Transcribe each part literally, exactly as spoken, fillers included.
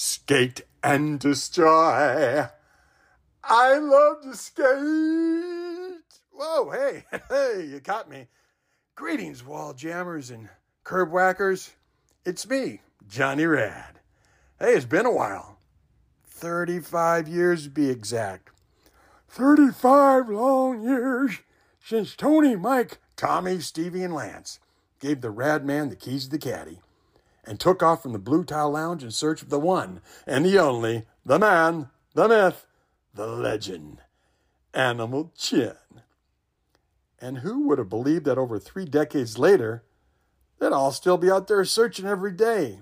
Skate and destroy. I love to skate. Whoa, hey, hey, you caught me. Greetings, wall jammers and curb whackers. It's me, Johnny Rad. Hey, it's been a while. thirty-five years to be exact. thirty-five long years since Tony, Mike, Tommy, Stevie, and Lance gave the Rad Man the keys to the caddy and took off from the Blue Tile Lounge in search of the one and the only, the man, the myth, the legend, Animal Chin. And who would have believed that over three decades later, they'd all still be out there searching every day.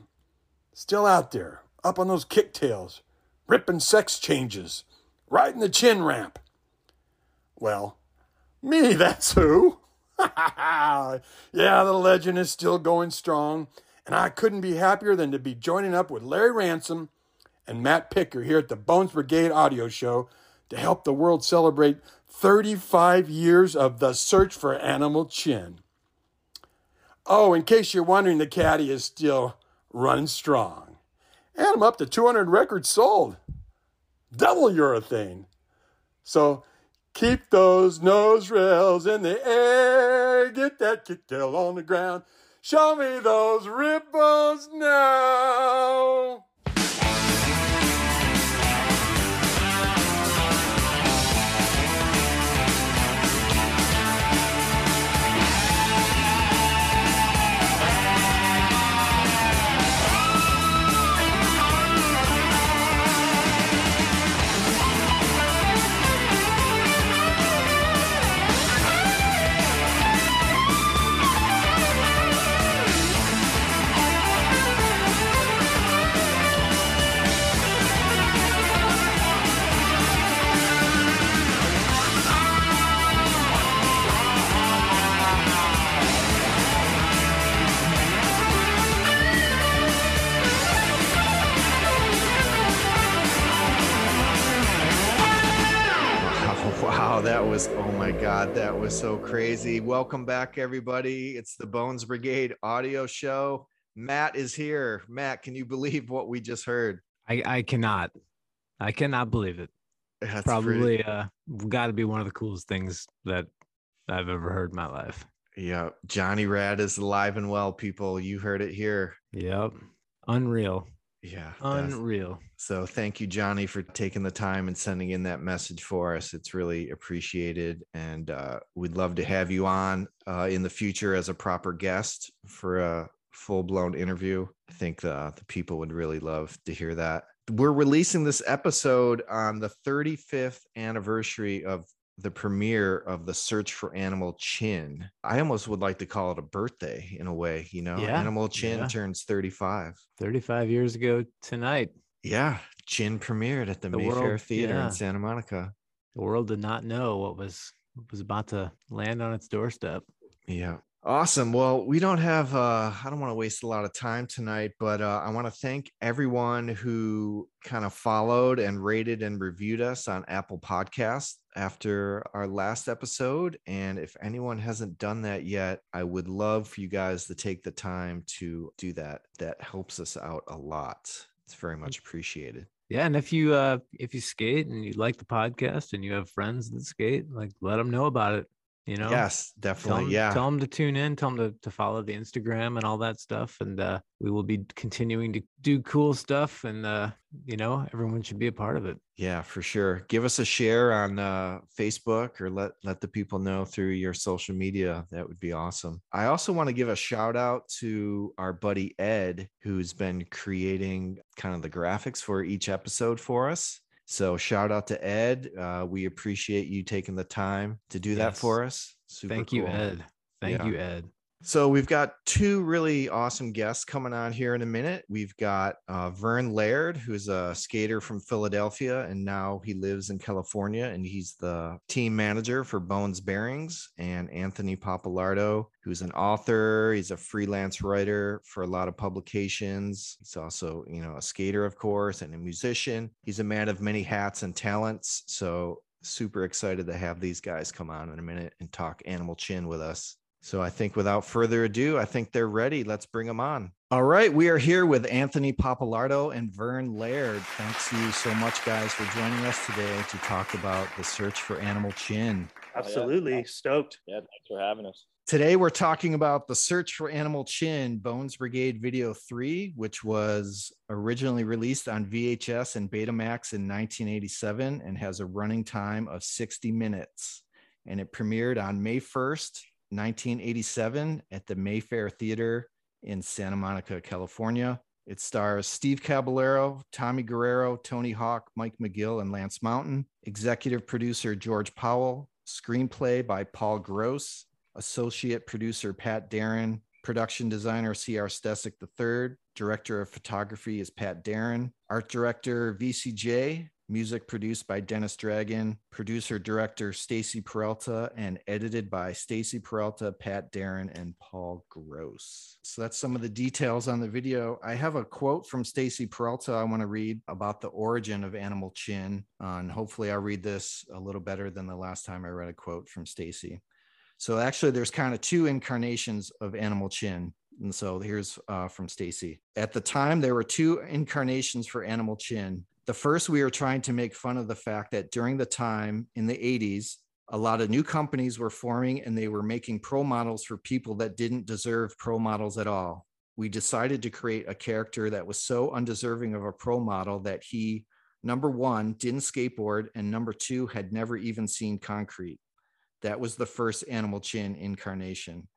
Still out there, up on those kicktails, ripping sex changes, riding the chin ramp. Well, me, that's who. Yeah, the legend is still going strong. And I couldn't be happier than to be joining up with Larry Ransom and Matt Picker here at the Bones Brigade audio show to help the world celebrate thirty-five years of The Search for Animal Chin. Oh, in case you're wondering, the caddy is still running strong. And I'm up to two hundred records sold. Double urethane. So keep those nose rails in the air. Get that kicktail on the ground. Show me those rib bones now. That was, oh my God, that was so crazy. Welcome back, everybody. It's the Bones Brigade audio show. Matt is here. Matt, can you believe what we just heard? I, I cannot. I cannot believe it. That's probably pretty... uh, got to be one of the coolest things that I've ever heard in my life. Yeah. Johnny Rad is alive and well, people. You heard it here. Yep. Unreal. Yeah. Unreal. So thank you, Johnny, for taking the time and sending in that message for us. It's really appreciated. And uh, we'd love to have you on uh, in the future as a proper guest for a full-blown interview. I think the, the people would really love to hear that. We're releasing this episode on the thirty-fifth anniversary of the premiere of The Search for Animal Chin. I almost would like to call it a birthday in a way, you know. Yeah, Animal Chin yeah. turns thirty-five. thirty-five years ago tonight. Yeah, Chin premiered at the, the Mayfair world, Theater yeah. in Santa Monica. The world did not know what was what was about to land on its doorstep. Yeah. Awesome. Well, we don't have, uh, I don't want to waste a lot of time tonight, but uh, I want to thank everyone who kind of followed and rated and reviewed us on Apple Podcasts after our last episode. And if anyone hasn't done that yet, I would love for you guys to take the time to do that. That helps us out a lot. It's very much appreciated. Yeah. And if you, uh, if you skate and you like the podcast and you have friends that skate, like let them know about it. You know, yes, definitely. Tell them, yeah. Tell them to tune in, tell them to, to follow the Instagram and all that stuff. And uh, we will be continuing to do cool stuff. And, uh, you know, everyone should be a part of it. Yeah, for sure. Give us a share on uh, Facebook or let, let the people know through your social media. That would be awesome. I also want to give a shout out to our buddy Ed, who's been creating kind of the graphics for each episode for us. So shout out to Ed. Uh, we appreciate you taking the time to do yes. that for us. Super Thank cool. you, Ed. Thank yeah. you, Ed. So we've got two really awesome guests coming on here in a minute. We've got uh, Vern Laird, who's a skater from Philadelphia, and now he lives in California, and he's the team manager for Bones Bearings, and Anthony Pappalardo, who's an author. He's a freelance writer for a lot of publications. He's also, you know, a skater, of course, and a musician. He's a man of many hats and talents. So super excited to have these guys come on in a minute and talk Animal Chin with us. So I think without further ado, I think they're ready. Let's bring them on. All right. We are here with Anthony Pappalardo and Vern Laird. Thanks you so much, guys, for joining us today to talk about The Search for Animal Chin. Absolutely. Oh, yeah. Stoked. Yeah, thanks for having us. Today, we're talking about The Search for Animal Chin, Bones Brigade Video three, which was originally released on V H S and Betamax in nineteen eighty-seven and has a running time of sixty minutes. And it premiered on May first, nineteen eighty-seven at the Mayfair Theater in Santa Monica, California. It stars Steve Caballero, Tommy Guerrero, Tony Hawk, Mike McGill, and Lance Mountain. Executive producer George Powell. Screenplay by Paul Gross. Associate producer Pat Darren, production designer C R Stecyk the third, director of photography is Pat Darren, art director V C J, music produced by Dennis Dragon, producer director Stacy Peralta, and edited by Stacy Peralta, Pat Darren, and Paul Gross. So that's some of the details on the video. I have a quote from Stacy Peralta I want to read about the origin of Animal Chin, uh, and hopefully I'll read this a little better than the last time I read a quote from Stacy. So actually, there's kind of two incarnations of Animal Chin. And so here's uh, from Stacy. At the time, there were two incarnations for Animal Chin. The first, we were trying to make fun of the fact that during the time in the eighties, a lot of new companies were forming and they were making pro models for people that didn't deserve pro models at all. We decided to create a character that was so undeserving of a pro model that he, number one, didn't skateboard, and number two, had never even seen concrete. That was the first Animal Chin incarnation.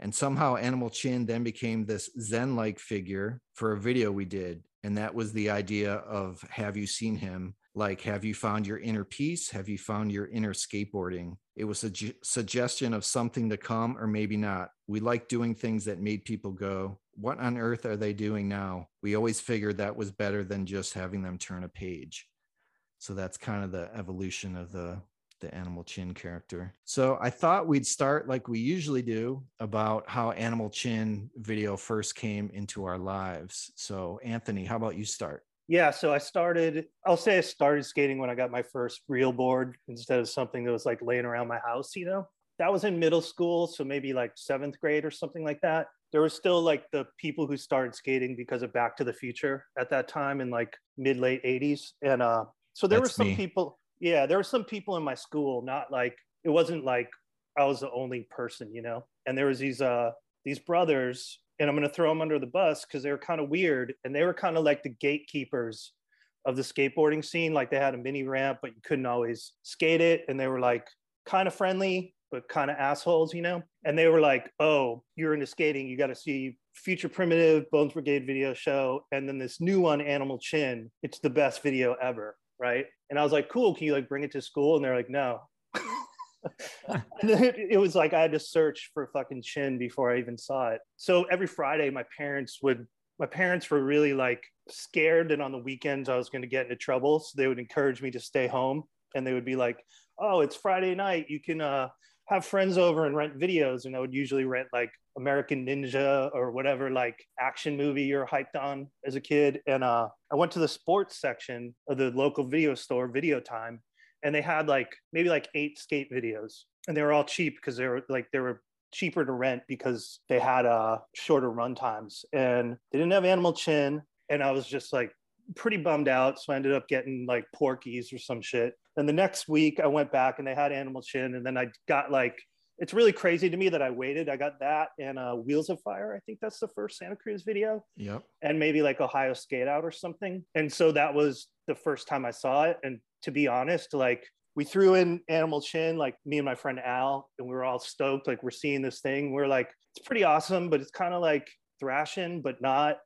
And somehow Animal Chin then became this Zen-like figure for a video we did. And that was the idea of, have you seen him? Like, have you found your inner peace? Have you found your inner skateboarding? It was a ju- suggestion of something to come or maybe not. We liked doing things that made people go, what on earth are they doing now? We always figured that was better than just having them turn a page. So that's kind of the evolution of the the Animal Chin character. So I thought we'd start like we usually do about how Animal Chin video first came into our lives. So Anthony, how about you start? Yeah, so I started, I'll say I started skating when I got my first real board instead of something that was like laying around my house, you know? That was in middle school, so maybe like seventh grade or something like that. There was still like the people who started skating because of Back to the Future at that time in like mid late eighties. And uh, so there That's were some me. people... Yeah, there were some people in my school, not like, it wasn't like I was the only person, you know? And there was these uh these brothers, and I'm going to throw them under the bus because they were kind of weird. And they were kind of like the gatekeepers of the skateboarding scene. Like they had a mini ramp, but you couldn't always skate it. And they were like kind of friendly, but kind of assholes, you know? And they were like, oh, you're into skating. You got to see Future Primitive, Bones Brigade video show. And then this new one, Animal Chin. It's the best video ever. Right. And I was like, cool, can you like bring it to school? And they're like, no. And then it, it was like, I had to search for fucking Chin before I even saw it. So every Friday, my parents would, my parents were really like scared that on the weekends I was going to get into trouble. So they would encourage me to stay home. And they would be like, oh, it's Friday night. You can uh, have friends over and rent videos. And I would usually rent like American Ninja or whatever like action movie you're hyped on as a kid. And uh, I went to the sports section of the local video store, Video Time, and they had like maybe like eight skate videos, and they were all cheap because they were like they were cheaper to rent because they had uh, shorter run times, and they didn't have Animal Chin. And I was just like pretty bummed out, so I ended up getting like Porky's or some shit. And the next week I went back and they had Animal Chin, and then I got like, it's really crazy to me that I waited. I got that and uh, Wheels of Fire. I think that's the first Santa Cruz video. Yep. And maybe like Ohio Skate Out or something. And so that was the first time I saw it. And to be honest, like we threw in Animal Chin, like me and my friend Al, and we were all stoked. Like we're seeing this thing. We're like, it's pretty awesome, but it's kind of like thrashing, but not,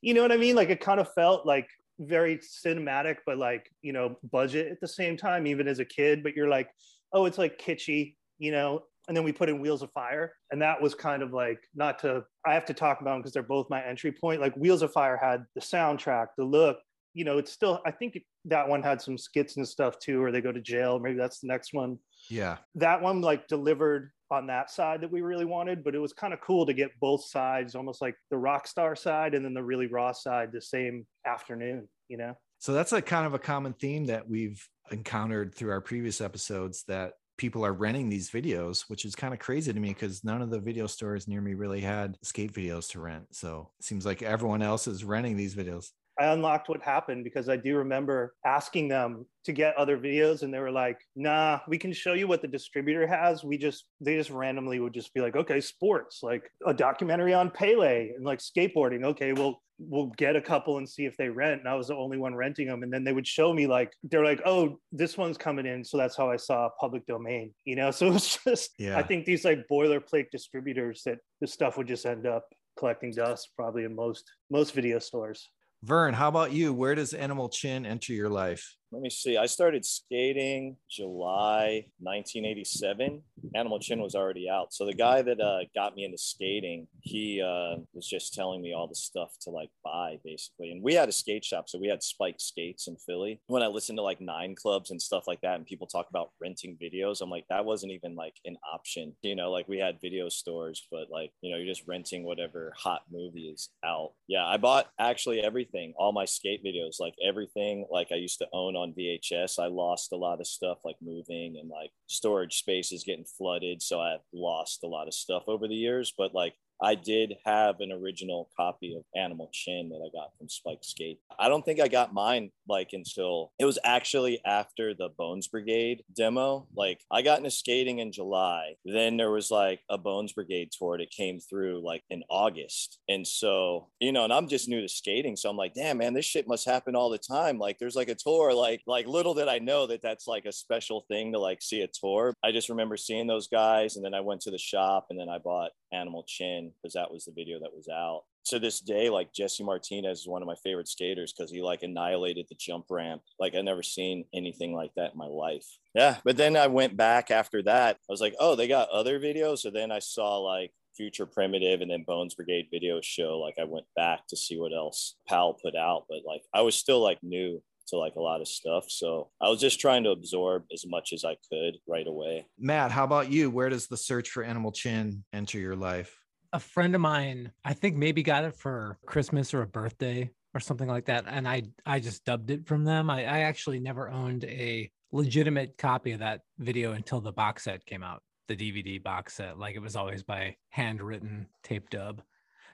you know what I mean? Like it kind of felt like very cinematic, but like, you know, budget at the same time, even as a kid, but you're like, oh, it's like kitschy, you know? And then we put in Wheels of Fire. And that was kind of like, not to, I have to talk about them because they're both my entry point. Like Wheels of Fire had the soundtrack, the look, you know, it's still, I think that one had some skits and stuff too, where they go to jail. Maybe that's the next one. Yeah. That one like delivered on that side that we really wanted, but it was kind of cool to get both sides, almost like the rock star side and then the really raw side the same afternoon, you know? So that's like kind of a common theme that we've encountered through our previous episodes, that people are renting these videos, which is kind of crazy to me because none of the video stores near me really had skate videos to rent. So it seems like everyone else is renting these videos. I unlocked what happened because I do remember asking them to get other videos and they were like, nah, we can show you what the distributor has. We just, they just randomly would just be like, okay, sports, like a documentary on Pele and like skateboarding. Okay, well, we'll get a couple and see if they rent. And I was the only one renting them. And then they would show me like, they're like, oh, this one's coming in. So that's how I saw Public Domain, you know? So it was just, yeah. I think these like boilerplate distributors that this stuff would just end up collecting dust probably in most, most video stores. Vern, how about you? Where does Animal Chin enter your life? Let me see. I started skating July nineteen eighty-seven. Animal Chin was already out. So the guy that uh, got me into skating, he uh, was just telling me all the stuff to like buy basically. And we had a skate shop. So we had spiked skates in Philly. When I listened to like nine clubs and stuff like that, and people talk about renting videos, I'm like, that wasn't even like an option. You know, like we had video stores, but like, you know, you're just renting whatever hot movie is out. Yeah. I bought actually everything, all my skate videos, like everything. Like I used to own on V H S. I lost a lot of stuff, like moving and like storage spaces getting flooded, so I lost a lot of stuff over the years, but like I did have an original copy of Animal Chin that I got from Spike Skate. I don't think I got mine like until it was actually after the Bones Brigade demo. Like I got into skating in July. Then there was like a Bones Brigade tour that came through like in August. And so, you know, and I'm just new to skating. So I'm like, damn, man, this shit must happen all the time. Like there's like a tour, like, like little did I know that that's like a special thing to like see a tour. I just remember seeing those guys. And then I went to the shop and then I bought Animal Chin because that was the video that was out. To this day, like Jesse Martinez is one of my favorite skaters because he like annihilated the jump ramp. Like I've never seen anything like that in my life. Yeah. But then I went back after that. I was like, oh, they got other videos. So then I saw like Future Primitive and then Bones Brigade video show. Like I went back to see what else Powell put out. But like I was still like new to like a lot of stuff. So I was just trying to absorb as much as I could right away. Matt, how about you? Where does the search for Animal Chin enter your life? A friend of mine, I think maybe got it for Christmas or a birthday or something like that. And I, I just dubbed it from them. I, I actually never owned a legitimate copy of that video until the box set came out, the D V D box set. Like it was always by handwritten tape dub.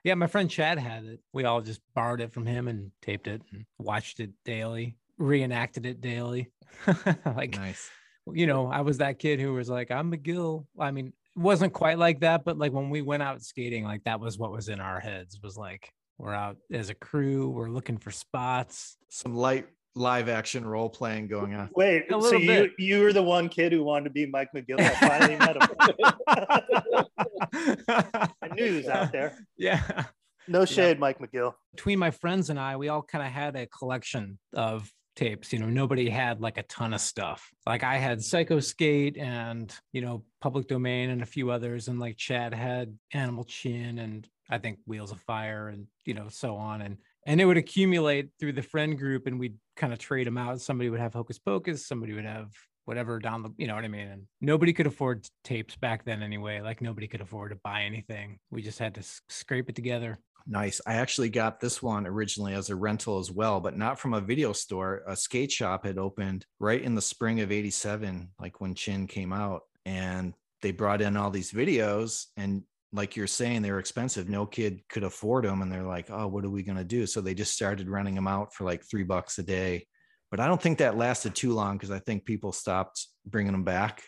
Yeah, my friend Chad had it. We all just borrowed it from him and taped it and watched it daily, reenacted it daily. Like, nice. You know, I was that kid who was like, I'm McGill. I mean, it wasn't quite like that, but like when we went out skating, like that was what was in our heads, was like, we're out as a crew, we're looking for spots. Some light live action role playing going on. Wait, so you, you were the one kid who wanted to be Mike McGill. I finally met him. I knew he was out there. Yeah. No shade, yeah. Mike McGill. Between my friends and I, we all kind of had a collection of tapes. You know, nobody had like a ton of stuff. Like I had Psycho Skate and, you know, Public Domain and a few others. And like Chad had Animal Chin and I think Wheels of Fire and, you know, so on. And And it would accumulate through the friend group and we'd kind of trade them out. Somebody would have Hocus Pocus. Somebody would have whatever down the, you know what I mean? And nobody could afford tapes back then anyway. Like nobody could afford to buy anything. We just had to scrape it together. Nice. I actually got this one originally as a rental as well, but not from a video store. A skate shop had opened right in the spring of eighty-seven, like when Chin came out, and they brought in all these videos, and like you're saying, they were expensive. No kid could afford them. And they're like, oh, what are we going to do? So they just started renting them out for like three bucks a day. But I don't think that lasted too long because I think people stopped bringing them back.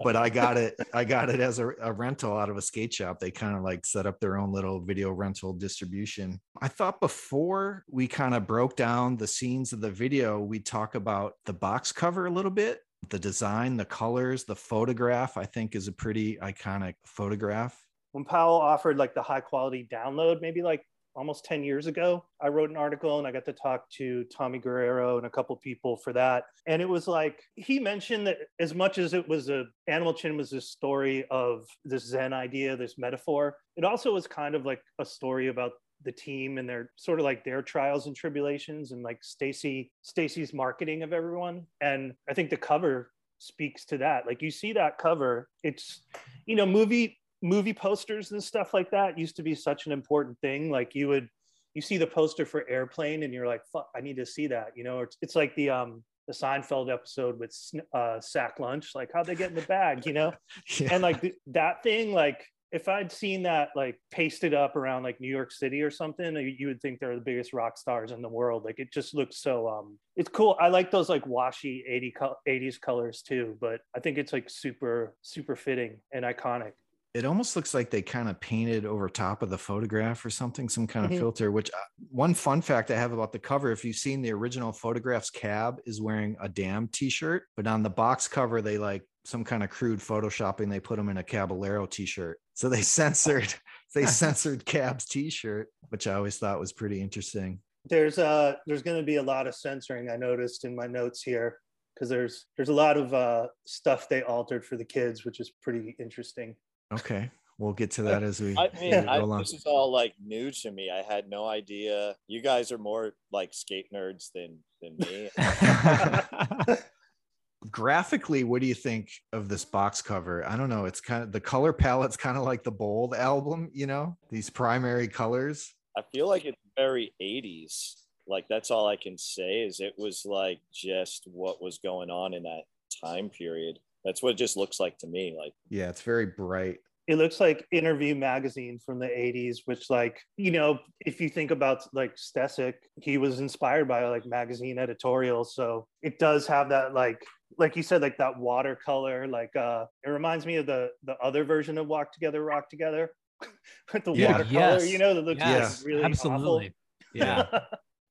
But I got it. I got it as a, a rental out of a skate shop. They kind of like set up their own little video rental distribution. I thought before we kind of broke down the scenes of the video, we talk about the box cover a little bit. The design, the colors, the photograph, I think is a pretty iconic photograph. When Powell offered like the high quality download, maybe like almost ten years ago, I wrote an article and I got to talk to Tommy Guerrero and a couple people for that. And it was like, he mentioned that as much as it was a, Animal Chin was this story of this Zen idea, this metaphor, it also was kind of like a story about the team and their sort of like their trials and tribulations and like Stacy, Stacy's marketing of everyone. And I think the cover speaks to that. Like you see that cover, it's, you know, movie, movie posters and stuff like that used to be such an important thing. Like you would, you see the poster for Airplane and you're like, fuck, I need to see that, you know, it's, it's like the, um, the Seinfeld episode with uh, sack lunch, like how'd they get in the bag, you know? Yeah. And like th that thing, like if I'd seen that like pasted up around like New York City or something, you would think they're the biggest rock stars in the world. Like it just looks so, um, it's cool. I like those like washy eighties colors too, but I think it's like super, super fitting and iconic. It almost looks like they kind of painted over top of the photograph or something, some kind of mm-hmm. filter, which uh, one fun fact I have about the cover, if you've seen the original photographs, Cab is wearing a Damn t-shirt, but on the box cover, they like some kind of crude photoshopping. They put him in a Caballero t-shirt. So they censored, they censored Cab's t-shirt, which I always thought was pretty interesting. There's uh, there's going to be a lot of censoring. I noticed in my notes here, because there's, there's a lot of uh, stuff they altered for the kids, which is pretty interesting. Okay, we'll get to that as we, I mean, we go I, along. This is all like new to me. I had no idea. You guys are more like skate nerds than than me. Graphically, what do you think of this box cover? I don't know. It's kind of, the color palette's kind of like the Bold album, you know, these primary colors. I feel like it's very eighties. Like that's all I can say is it was like just what was going on in that time period. That's what it just looks like to me. Like, yeah, it's very bright. It looks like Interview magazine from the eighties, which like, you know, if you think about like Stecyk, he was inspired by like magazine editorials. So it does have that, like, like you said, like that watercolor, like uh, it reminds me of the, the other version of Walk Together, Rock Together with the yeah, watercolor, yes. you know, that looks yes, like really absolutely. Awful. Yeah.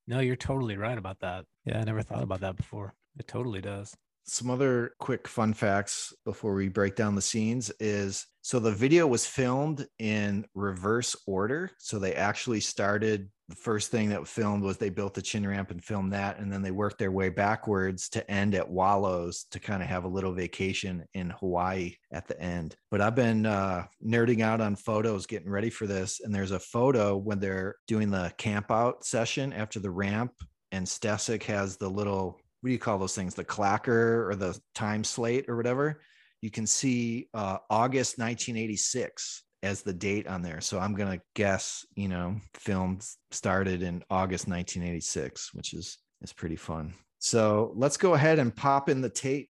No, you're totally right about that. Yeah. I never thought about that before. It totally does. Some other quick fun facts before we break down the scenes is, so the video was filmed in reverse order. So they actually started, the first thing that was filmed was they built the chin ramp and filmed that. And then they worked their way backwards to end at Wallows to kind of have a little vacation in Hawaii at the end. But I've been uh, nerding out on photos, getting ready for this. And there's a photo when they're doing the camp out session after the ramp, and Stecyk has the little, what do you call those things? The clacker or the time slate or whatever. You can see uh, August nineteen eighty-six as the date on there. So I'm going to guess, you know, film started in August nineteen eighty-six, which is, is pretty fun. So let's go ahead and pop in the tape.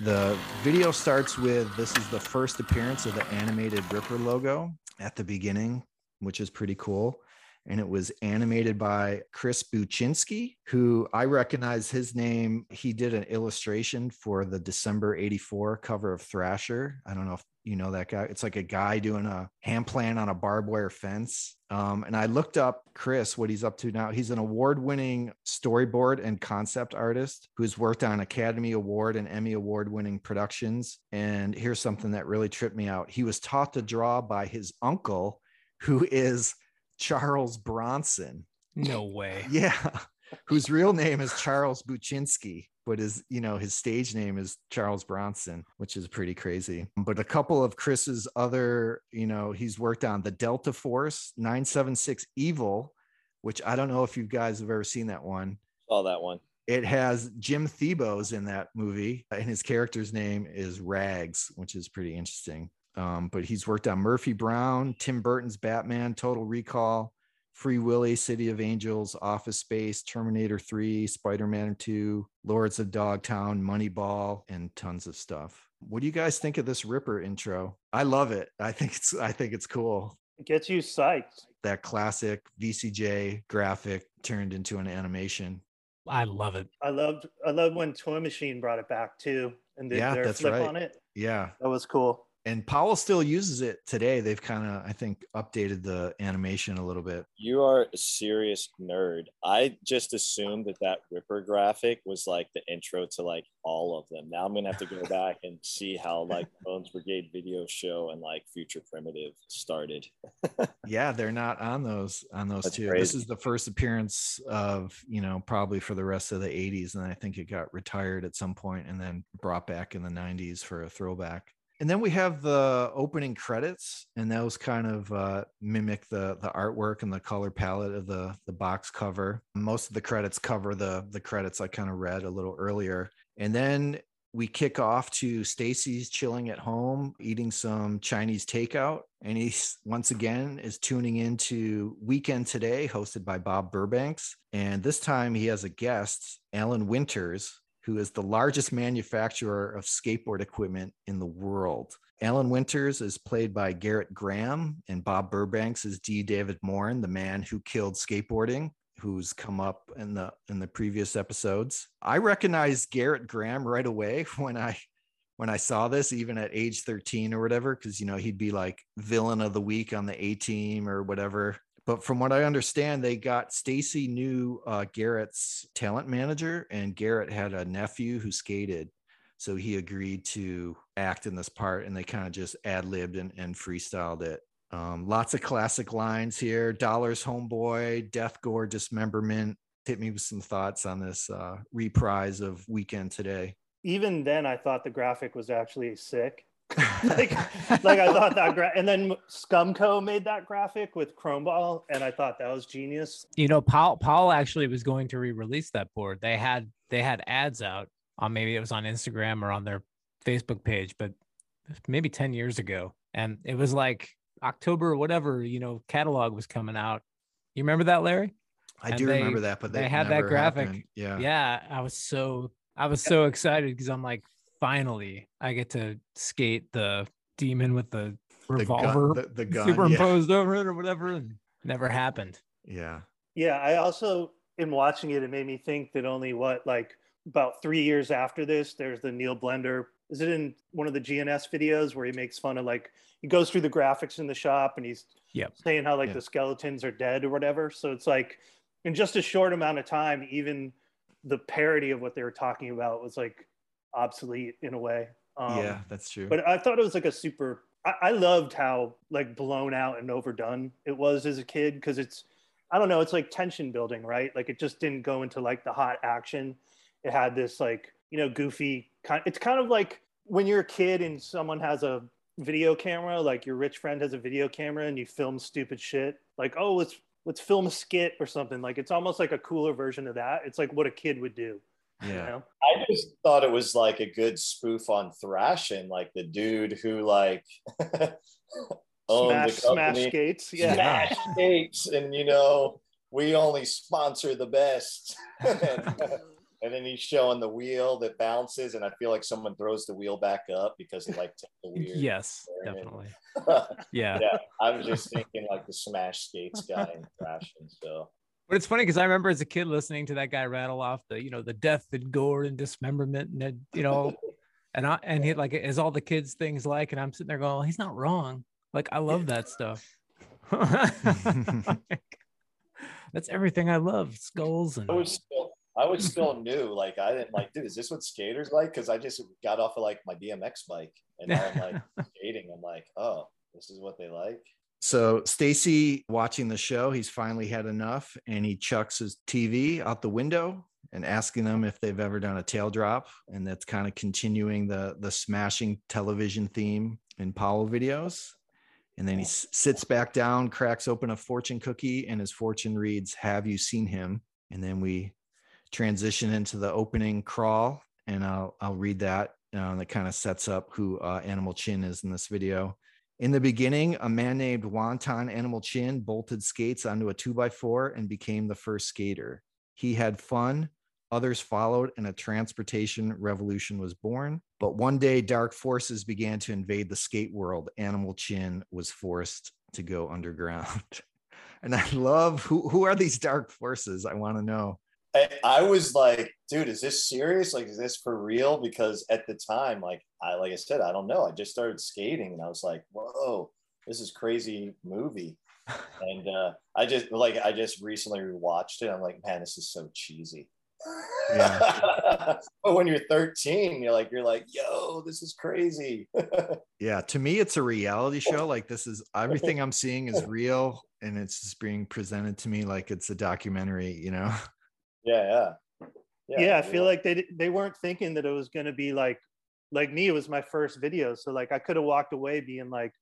The video starts with, this is the first appearance of the animated Ripper logo at the beginning, which is pretty cool. And it was animated by Chris Buczynski, who I recognize his name. He did an illustration for the December eighty-four cover of Thrasher. I don't know if you know that guy. It's like a guy doing a hand plan on a barbed wire fence. Um, and I looked up Chris, what he's up to now. He's an award-winning storyboard and concept artist who's worked on Academy Award and Emmy Award-winning productions. And here's something that really tripped me out. He was taught to draw by his uncle, who is Charles Bronson. No way. Yeah. Whose real name is Charles Buczynski, but his, you know, his stage name is Charles Bronson, which is pretty crazy. But a couple of Chris's other, you know, he's worked on The Delta Force, nine seven six Evil, which I don't know if you guys have ever seen that one. Saw that one. It has Jim Thiebaud's in that movie, and his character's name is Rags, which is pretty interesting. Um, but he's worked on Murphy Brown, Tim Burton's Batman, Total Recall, Free Willy, City of Angels, Office Space, Terminator three, Spider-Man two, Lords of Dogtown, Moneyball, and tons of stuff. What do you guys think of this Ripper intro? I love it. I think it's, I think it's cool. It gets you psyched. That classic V C J graphic turned into an animation. I love it. I loved, I loved when Toy Machine brought it back too, and did yeah, their that's flip right. on it. Yeah, that was cool. And Powell still uses it today. They've kind of, I think, updated the animation a little bit. You are a serious nerd. I just assumed that that Ripper graphic was like the intro to like all of them. Now I'm going to have to go back and see how like Bones Brigade video show and like Future Primitive started. Yeah, they're not on those, on those That's two. Crazy. This is the first appearance of, you know, probably for the rest of the eighties. And I think it got retired at some point and then brought back in the nineties for a throwback. And then we have the opening credits, and those kind of uh, mimic the, the artwork and the color palette of the, the box cover. Most of the credits cover the, the credits I kind of read a little earlier. And then we kick off to Stacy's chilling at home, eating some Chinese takeout. And he once again is tuning into Weekend Today, hosted by Bob Burbanks. And this time he has a guest, Alan Winters, who is the largest manufacturer of skateboard equipment in the world. Alan Winters is played by Garrett Graham, and Bob Burbanks is D. David Morin, the man who killed skateboarding, who's come up in the in the previous episodes. I recognized Garrett Graham right away when I when I saw this, even at age thirteen or whatever, because, you know, he'd be like villain of the week on the A-Team or whatever. But from what I understand, they got Stacy knew uh, Garrett's talent manager, and Garrett had a nephew who skated. So he agreed to act in this part, and they kind of just ad-libbed and, and freestyled it. Um, lots of classic lines here. Dollars, homeboy, death, gore, dismemberment. Hit me with some thoughts on this uh, reprise of Weekend Today. Even then, I thought the graphic was actually sick. like, like I thought that. Gra- and then Scumco made that graphic with Chromeball, and I thought that was genius. You know, Paul Paul actually was going to re-release that board. They had they had ads out on, maybe it was on Instagram or on their Facebook page, but maybe ten years ago. And it was like October or whatever, you know, catalog was coming out. You remember that, Larry? I and do they, remember that, but they, they had that graphic. Happened. Yeah. Yeah. I was so, I was so excited because I'm like, finally, I get to skate the demon with the revolver the gun, the, the gun, superimposed yeah. over it or whatever. And never happened. Yeah. Yeah. I also, in watching it, it made me think that only what, like about three years after this, there's the Neil Blender. Is it in one of the G N S videos where he makes fun of, like, he goes through the graphics in the shop and he's yep. saying how, like, yep. the skeletons are dead or whatever. So it's like, in just a short amount of time, even the parody of what they were talking about was, like, obsolete in a way. Um, yeah, that's true. But I thought it was, like, a super, I, I loved how, like, blown out and overdone it was as a kid, because it's, I don't know, it's like tension building, right? Like, it just didn't go into, like, the hot action. It had this, like, you know, goofy, kind, it's kind of like when you're a kid and someone has a video camera, like your rich friend has a video camera and you film stupid shit, like, oh, let's let's film a skit or something. Like, it's almost like a cooler version of that. It's like what a kid would do. Yeah. You know? I just thought it was like a good spoof on Thrasher, like the dude who, like, owned smash, the company. Smash skates. Yeah. Smash skates. And, you know, we only sponsor the best. And then he's showing the wheel that bounces, and I feel like someone throws the wheel back up because he, like, took the wheel. Yes, definitely. yeah. yeah. I was just thinking, like, the smash skates guy in Thrashing. So. But it's funny because I remember as a kid listening to that guy rattle off the, you know, the death and gore and dismemberment and, you know, and I, and he, like, is all the kids things like, and I'm sitting there going, well, he's not wrong. Like, I love that stuff. Like, that's everything I love. Skulls and. I was still- I was still new. Like, I didn't like, dude, is this what skaters like? Because I just got off of, like, my D M X bike, and now I'm like skating. I'm like, oh, this is what they like. So Stacy, watching the show, he's finally had enough, and he chucks his T V out the window and asking them if they've ever done a tail drop. And that's kind of continuing the, the smashing television theme in Powell videos. And then he s- sits back down, cracks open a fortune cookie, and his fortune reads, "Have you seen him?" And then we transition into the opening crawl, and I'll I'll read that. Uh, that kind of sets up who uh, Animal Chin is in this video. In the beginning, a man named Wonton Animal Chin bolted skates onto a two by four and became the first skater. He had fun. Others followed, and a transportation revolution was born. But one day, dark forces began to invade the skate world. Animal Chin was forced to go underground. And I love, who who are these dark forces? I want to know. I, I was like, dude, is this serious? Like, is this for real? Because at the time, like I like I said, I don't know. I just started skating, and I was like, whoa, this is crazy movie. And uh, I just like I just recently rewatched it. I'm like, man, this is so cheesy. Yeah. But when you're thirteen, you're like, you're like, yo, this is crazy. Yeah. To me, it's a reality show. Like, this is everything I'm seeing is real, and it's just being presented to me like it's a documentary, you know. Yeah, yeah, yeah. Yeah, I feel yeah. like they they weren't thinking that it was going to be like, like me, it was my first video. So, like, I could have walked away being like,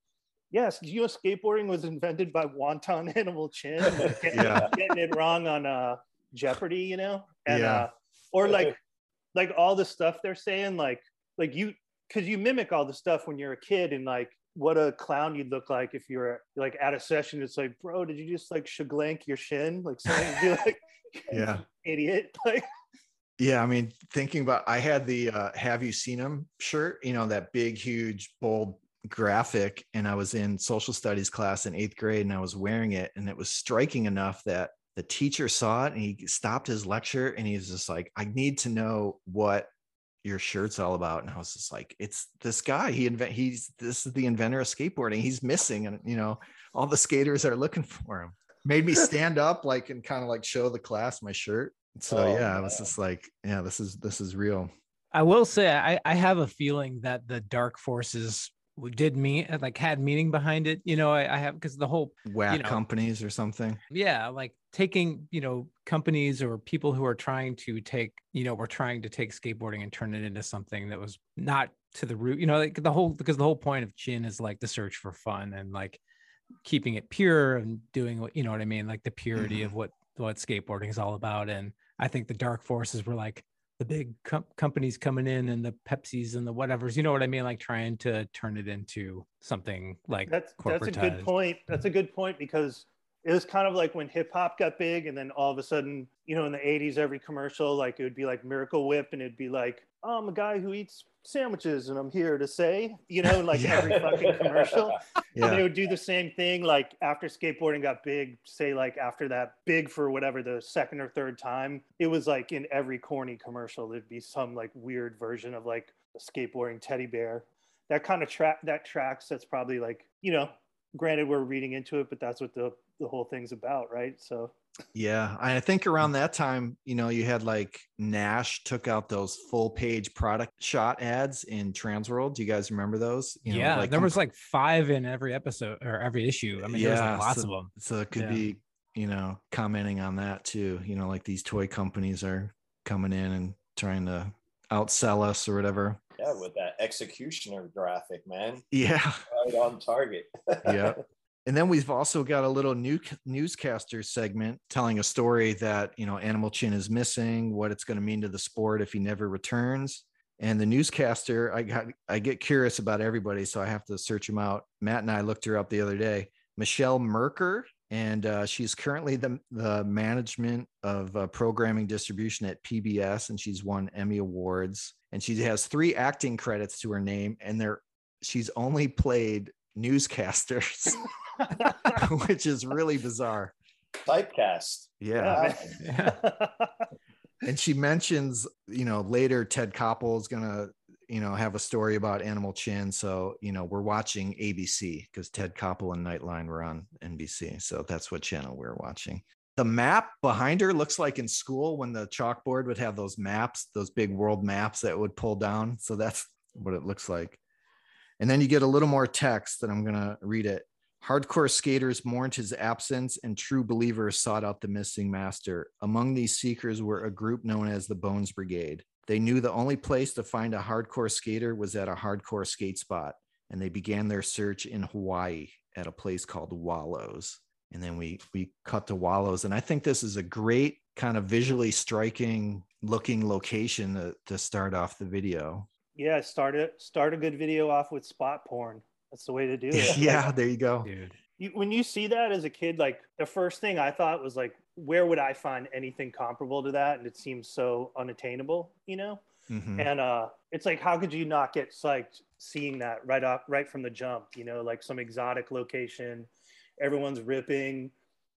yes, you know, skateboarding was invented by Wonton Animal Chin. Getting, yeah. getting it wrong on uh, Jeopardy, you know? And, yeah. Uh, or, like, like all the stuff they're saying, like, like you, because you mimic all the stuff when you're a kid, and like what a clown you'd look like if you were like at a session. It's like, bro, did you just like shaglank your shin? Like, something you like, yeah, idiot. Like, yeah, I mean, thinking about, I had the uh, "Have you seen him?" shirt, you know, that big, huge, bold graphic, and I was in social studies class in eighth grade, and I was wearing it, and it was striking enough that the teacher saw it, and he stopped his lecture, and he was just like, "I need to know what your shirt's all about." And I was just like, it's this guy, he invent he's this is the inventor of skateboarding, he's missing, and you know, all the skaters are looking for him. Made me stand up like and kind of like show the class my shirt. So oh, yeah, I was just like, yeah, this is this is real. I will say I I have a feeling that the dark forces did me like had meaning behind it, you know. I, I have, because the whole whack, you know, companies or something, yeah, like taking, you know, companies or people who are trying to take, you know, we're trying to take skateboarding and turn it into something that was not to the root, you know, like the whole, because the whole point of Chin is like the search for fun and like keeping it pure and doing what, you know what I mean, like the purity mm-hmm. of what what skateboarding is all about. And I think the dark forces were like the big com- companies coming in and the Pepsis and the whatevers, you know what I mean? Like trying to turn it into something like that's, that's a good point. That's a good point, because it was kind of like when hip hop got big, and then all of a sudden, you know, in the eighties, every commercial, like it would be like Miracle Whip, and it'd be like, oh, I'm a guy who eats sandwiches and I'm here to say, you know, like yeah. every fucking commercial. Yeah. And they would do the same thing. Like after skateboarding got big, say like after that big for whatever, the second or third time, it was like in every corny commercial, there'd be some like weird version of like a skateboarding teddy bear. That kind of track, that tracks, that's probably like, you know, granted we're reading into it, but that's what the the whole thing's about, right? So yeah, I think around that time, you know, you had like Nash took out those full page product shot ads in Transworld. Do you guys remember those? You know, yeah, like there was like five in every episode or every issue. I mean, yeah, there was like lots so, of them. So it could yeah. be, you know, commenting on that too. You know, like these toy companies are coming in and trying to outsell us or whatever. Yeah, with that executioner graphic, man. Yeah. Right on target. Yeah. And then we've also got a little new newscaster segment telling a story that, you know, Animal Chin is missing, what it's going to mean to the sport if he never returns. And the newscaster, I got, I get curious about everybody, so I have to search him out. Matt and I looked her up the other day, Michelle Merker, and uh, she's currently the, the management of uh, programming distribution at P B S, and she's won Emmy Awards. And she has three acting credits to her name, and they're, she's only played newscasters. Which is really bizarre. Typecast. Yeah. Yeah. And she mentions, you know, later Ted Koppel is going to, you know, have a story about Animal Chin. So, you know, we're watching A B C because Ted Koppel and Nightline were on N B C. So that's what channel we're watching. The map behind her looks like in school when the chalkboard would have those maps, those big world maps that would pull down. So that's what it looks like. And then you get a little more text that I'm going to read it. Hardcore skaters mourned his absence, and true believers sought out the missing master. Among these seekers were a group known as the Bones Brigade. They knew the only place to find a hardcore skater was at a hardcore skate spot, and they began their search in Hawaii at a place called Wallows. And then we we cut to Wallows, and I think this is a great kind of visually striking looking location to, to start off the video. Yeah, start a, start a good video off with spot porn. That's the way to do it. Yeah, like, there you go. Dude. You, when you see that as a kid, like the first thing I thought was like, where would I find anything comparable to that? And it seems so unattainable, you know? Mm-hmm. And uh, it's like, how could you not get psyched seeing that right off, right from the jump, you know, like some exotic location, everyone's ripping,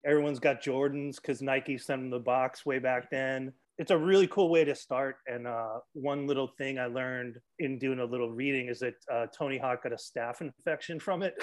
everyone's got Jordans because Nike sent them the box way back then. It's a really cool way to start. And uh, one little thing I learned in doing a little reading is that uh, Tony Hawk got a staph infection from it.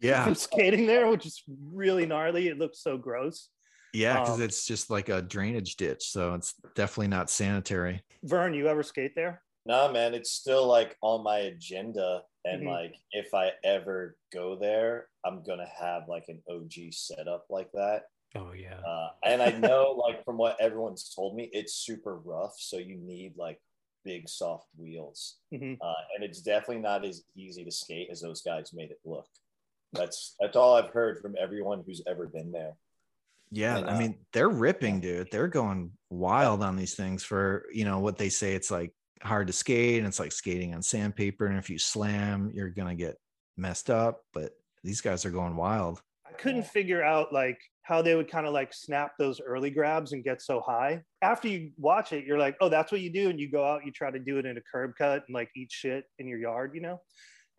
Yeah. From skating there, which is really gnarly. It looks so gross. Yeah, because um, it's just like a drainage ditch. So it's definitely not sanitary. Vern, you ever skate there? Nah, man, it's still like on my agenda. And mm-hmm. like, if I ever go there, I'm going to have like an O G setup like that. Oh yeah, uh, and I know like from what everyone's told me, it's super rough, so you need like big soft wheels, mm-hmm. uh, and it's definitely not as easy to skate as those guys made it look. That's that's all I've heard from everyone who's ever been there. Yeah, and, I uh, mean they're ripping, dude. They're going wild on these things for, you know, what they say. It's like hard to skate, and it's like skating on sandpaper, and if you slam, you're gonna get messed up. But these guys are going wild. I couldn't figure out like how they would kind of like snap those early grabs and get so high. After you watch it, you're like, oh, that's what you do, and you go out, you try to do it in a curb cut and like eat shit in your yard, you know.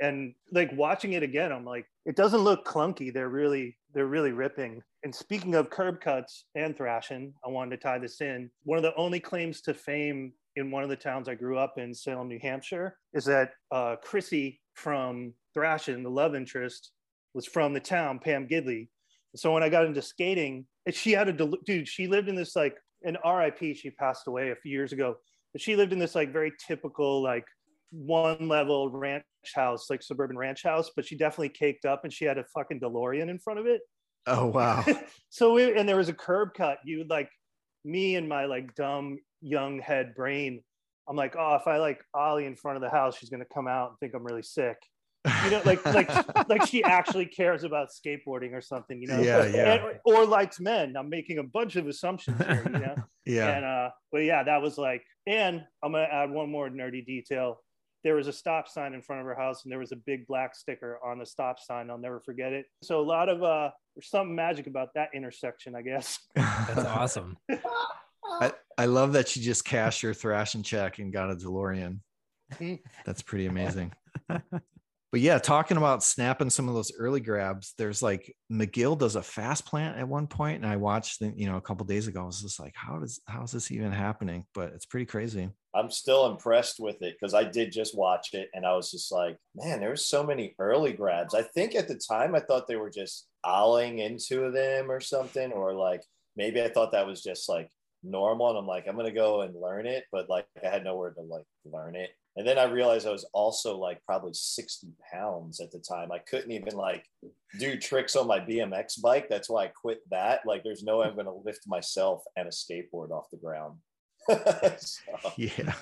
And like watching it again, I'm like, it doesn't look clunky. They're really, they're really ripping. And speaking of curb cuts and thrashing, I wanted to tie this in. One of the only claims to fame in one of the towns I grew up in, Salem, New Hampshire, is that uh, Chrissy from Thrashin', the love interest, was from the town, Pam Gidley. So when I got into skating, she had a, del- dude, she lived in this like, an R I P, she passed away a few years ago, but she lived in this like very typical, like one level ranch house, like suburban ranch house, but she definitely caked up and she had a fucking DeLorean in front of it. Oh, wow. So, we, and there was a curb cut. You would like, me and my like dumb young head brain, I'm like, oh, if I like ollie in front of the house, she's going to come out and think I'm really sick. You know, like, like, like she actually cares about skateboarding or something, you know? Yeah, yeah. And, or likes men. I'm making a bunch of assumptions here, you know? Yeah. And, uh, but yeah, that was like, and I'm going to add one more nerdy detail. There was a stop sign in front of her house and there was a big black sticker on the stop sign. I'll never forget it. So a lot of, uh, there's something magic about that intersection, I guess. That's awesome. I, I love that you just cashed your thrashing check and got a DeLorean. That's pretty amazing. But yeah, talking about snapping some of those early grabs, there's like McGill does a fast plant at one point, and I watched the, you know, a couple of days ago. I was just like, how does how is this even happening? But it's pretty crazy. I'm still impressed with it because I did just watch it, and I was just like, man, there were so many early grabs. I think at the time I thought they were just ollieing into them or something, or like maybe I thought that was just like normal, and I'm like, I'm gonna go and learn it, but like I had nowhere to like learn it. And then I realized I was also like probably sixty pounds at the time. I couldn't even like do tricks on my B M X bike. That's why I quit that. Like there's no way I'm going to lift myself and a skateboard off the ground. So. Yeah.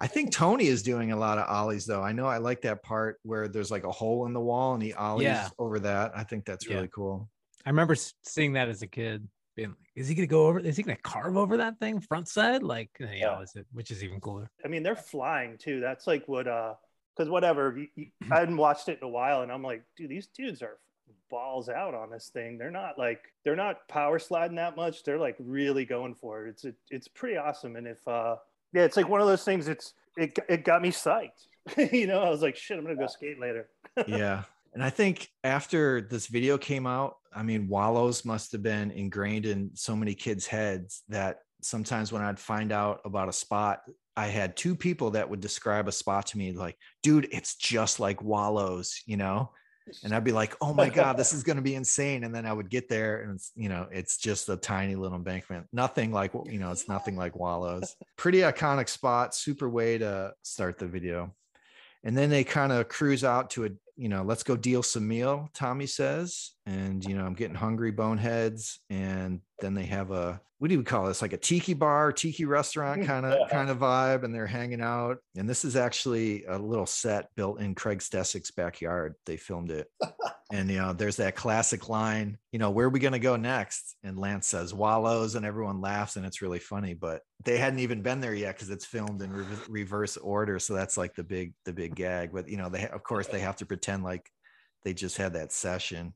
I think Tony is doing a lot of ollies though. I know I like that part where there's like a hole in the wall and he ollies yeah. over that. I think that's yeah. really cool. I remember seeing that as a kid. Being like, is he gonna go over? Is he gonna carve over that thing front side? Like, you know, yeah, is it, which is even cooler. I mean, they're flying too. That's like what, uh, because whatever. You, you, I hadn't watched it in a while, and I'm like, dude, these dudes are balls out on this thing. They're not like, they're not power sliding that much. They're like really going for it. It's it, it's pretty awesome. And if, uh, yeah, it's like one of those things. It's it it got me psyched. You know, I was like, shit, I'm gonna go skate later. Yeah. And I think after this video came out, I mean, wallows must have been ingrained in so many kids' heads that sometimes when I'd find out about a spot, I had two people that would describe a spot to me like, dude, it's just like wallows, you know? And I'd be like, oh my God, this is going to be insane. And then I would get there and, it's, you know, it's just a tiny little embankment. Nothing like, you know, it's nothing like wallows. Pretty iconic spot, super way to start the video. And then they kind of cruise out to a, you know, let's go deal some meal, Tommy says. And, you know, I'm getting hungry, boneheads. And then they have a, what do we call this? Like a tiki bar, tiki restaurant kind of kind of vibe. And they're hanging out. And this is actually a little set built in Craig Stessyk's backyard. They filmed it. And, you know, there's that classic line, you know, where are we going to go next? And Lance says, wallows. And everyone laughs. And it's really funny. But they hadn't even been there yet because it's filmed in re- reverse order. So that's like the big, the big gag. But, you know, they of course, they have to pretend like they just had that session.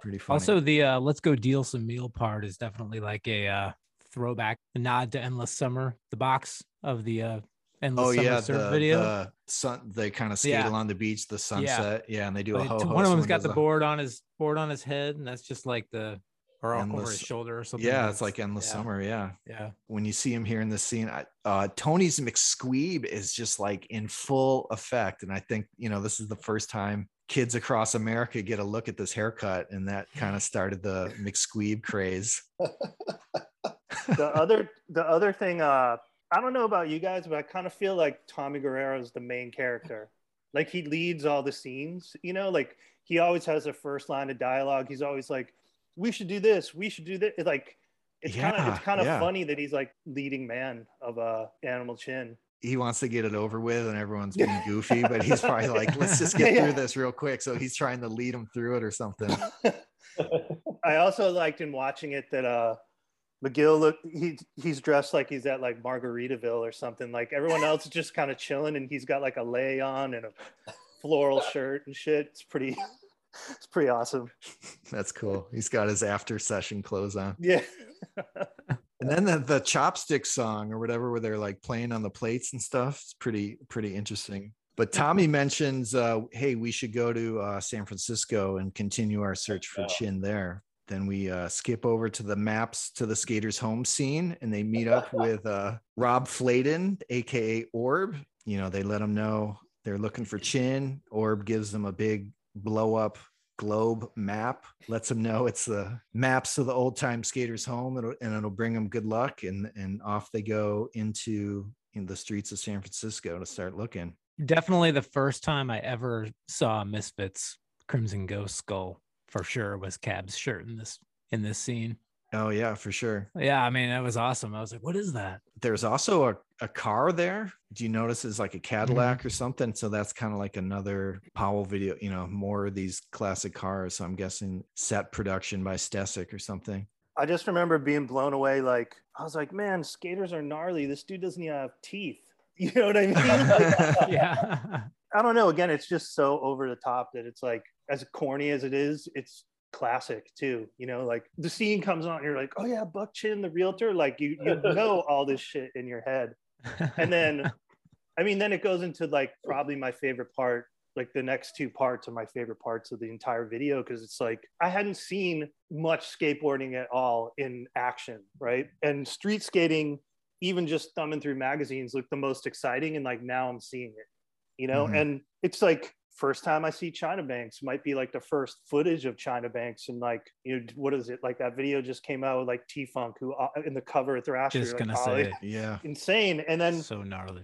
Pretty funny. Also, the uh, let's go deal some meal part is definitely like a uh, throwback, a nod to Endless Summer, the box of the uh, Endless oh, Summer yeah, surf the, video. The sun, they kind of skate yeah. along the beach, the sunset. Yeah, yeah and they do but a ho-ho. One of them's got the a... board on his board on his head, and that's just like the or endless, over his shoulder or something. Yeah, it's like Endless yeah. Summer. Yeah, yeah. When you see him here in this scene, I, uh, Tony's McSqueeb is just like in full effect, and I think you know this is the first time kids across America get a look at this haircut, and that kind of started the McSqueeb craze. the other the other thing, uh I don't know about you guys, but I kind of feel like Tommy Guerrero is the main character. Like he leads all the scenes, you know, like he always has the first line of dialogue. He's always like, we should do this, we should do this. It's like it's yeah, kind of it's kind of yeah. funny that he's like leading man of uh Animal Chin. He wants to get it over with and everyone's being goofy, but he's probably like, let's just get yeah. through this real quick. So he's trying to lead him through it or something. I also liked in watching it that uh, McGill, look, he, he's dressed like he's at like Margaritaville or something. Like everyone else is just kind of chilling, and he's got like a lei on and a floral shirt and shit. It's pretty, it's pretty awesome. That's cool. He's got his after session clothes on. Yeah. And then the, the chopstick song or whatever, where they're like playing on the plates and stuff. It's pretty, pretty interesting. But Tommy mentions, uh, hey, we should go to uh, San Francisco and continue our search for Chin there. Then we uh, skip over to the maps to the skater's home scene, and they meet up with uh, Rob Fladen, A K A Orb. You know, they let him know they're looking for Chin. Orb gives them a big blow up globe map, lets them know it's the maps of the old time skater's home, and it'll, and it'll bring them good luck. And, and off they go into in the streets of San Francisco to start looking. Definitely the first time I ever saw Misfits Crimson Ghost skull for sure was Cab's shirt in this in this scene. Oh yeah, for sure. Yeah, I mean, that was awesome. I was like, what is that? There's also a, a car there. Do you notice it's like a Cadillac mm-hmm. or something? So that's kind of like another Powell video, you know, more of these classic cars. So I'm guessing set production by Stecyk or something. I just remember being blown away. Like, I was like, man, skaters are gnarly. This dude doesn't even have teeth. You know what I mean? Like, yeah. I don't know. Again, it's just so over the top that it's like, as corny as it is, it's classic too. You know, like the scene comes on and you're like, oh yeah, Buck Chin, the realtor. Like you, you know all this shit in your head. And then, I mean, then it goes into like probably my favorite part, like the next two parts are my favorite parts of the entire video. Cause it's like, I hadn't seen much skateboarding at all in action. Right. And street skating, even just thumbing through magazines, looked the most exciting. And like, now I'm seeing it, you know? Mm-hmm. And it's like, first time I see China Banks might be like the first footage of China Banks. And like, you know, what is it? Like that video just came out with like T-Funk, who uh, in the cover of Thrasher. Just gonna like, say oh, it. Yeah. Insane. And then so gnarly.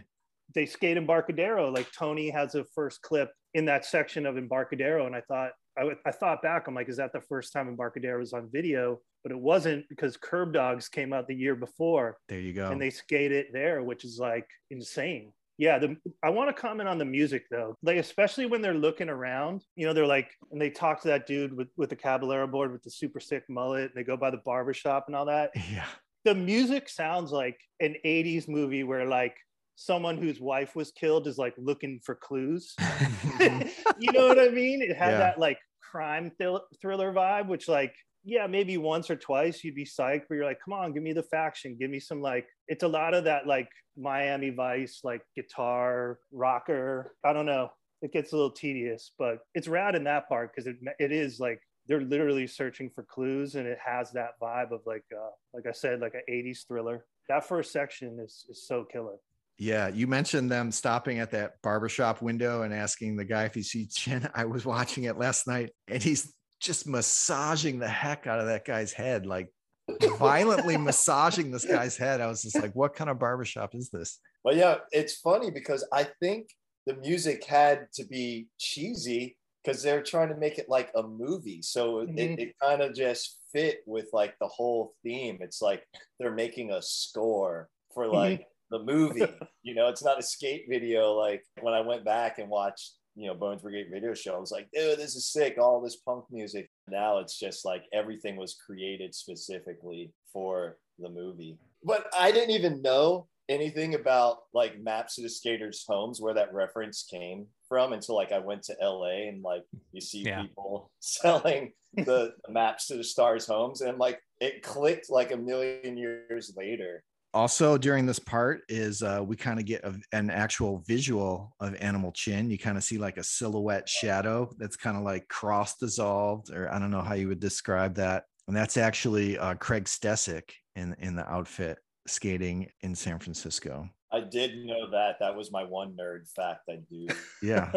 They skate Embarcadero. Like Tony has a first clip in that section of Embarcadero. And I thought, I, I thought back, I'm like, is that the first time Embarcadero was on video? But it wasn't, because Curb Dogs came out the year before. There you go. And they skate it there, which is like insane. Yeah, the, I want to comment on the music though. Like, especially when they're looking around, you know, they're like, and they talk to that dude with, with the Caballero board with the super sick mullet, and they go by the barbershop and all that. Yeah. The music sounds like an eighties movie where like someone whose wife was killed is like looking for clues. You know what I mean? It had yeah. that like crime thil- thriller vibe, which like, yeah, maybe once or twice you'd be psyched, but you're like, come on, give me the faction, give me some like, it's a lot of that like Miami Vice, like guitar, rocker. I don't know. It gets a little tedious, but it's rad in that part because it it is like, they're literally searching for clues, and it has that vibe of like, uh, like I said, like an eighties thriller. That first section is is so killer. Yeah, you mentioned them stopping at that barbershop window and asking the guy if he sees Chin. I was watching it last night, and he's just massaging the heck out of that guy's head, like violently massaging this guy's head. I was just like, what kind of barbershop is this? Well, yeah, it's funny because I think the music had to be cheesy because they're trying to make it like a movie. So mm-hmm. it, it kind of just fit with like the whole theme. It's like they're making a score for like, mm-hmm. the movie, you know, it's not a skate video. Like when I went back and watched, you know, Bones Brigade video show, I was like, dude, this is sick. All this punk music. Now it's just like everything was created specifically for the movie. But I didn't even know anything about like maps of the skaters' homes, where that reference came from, until like I went to L A and like you see yeah. people selling the maps to the stars' homes, and like it clicked like a million years later. Also during this part is uh, we kind of get a, an actual visual of Animal Chin. You kind of see like a silhouette shadow that's kind of like cross dissolved, or I don't know how you would describe that. And that's actually uh, Craig Stecyk in, in the outfit skating in San Francisco. I did know that. That was my one nerd fact I do. Yeah.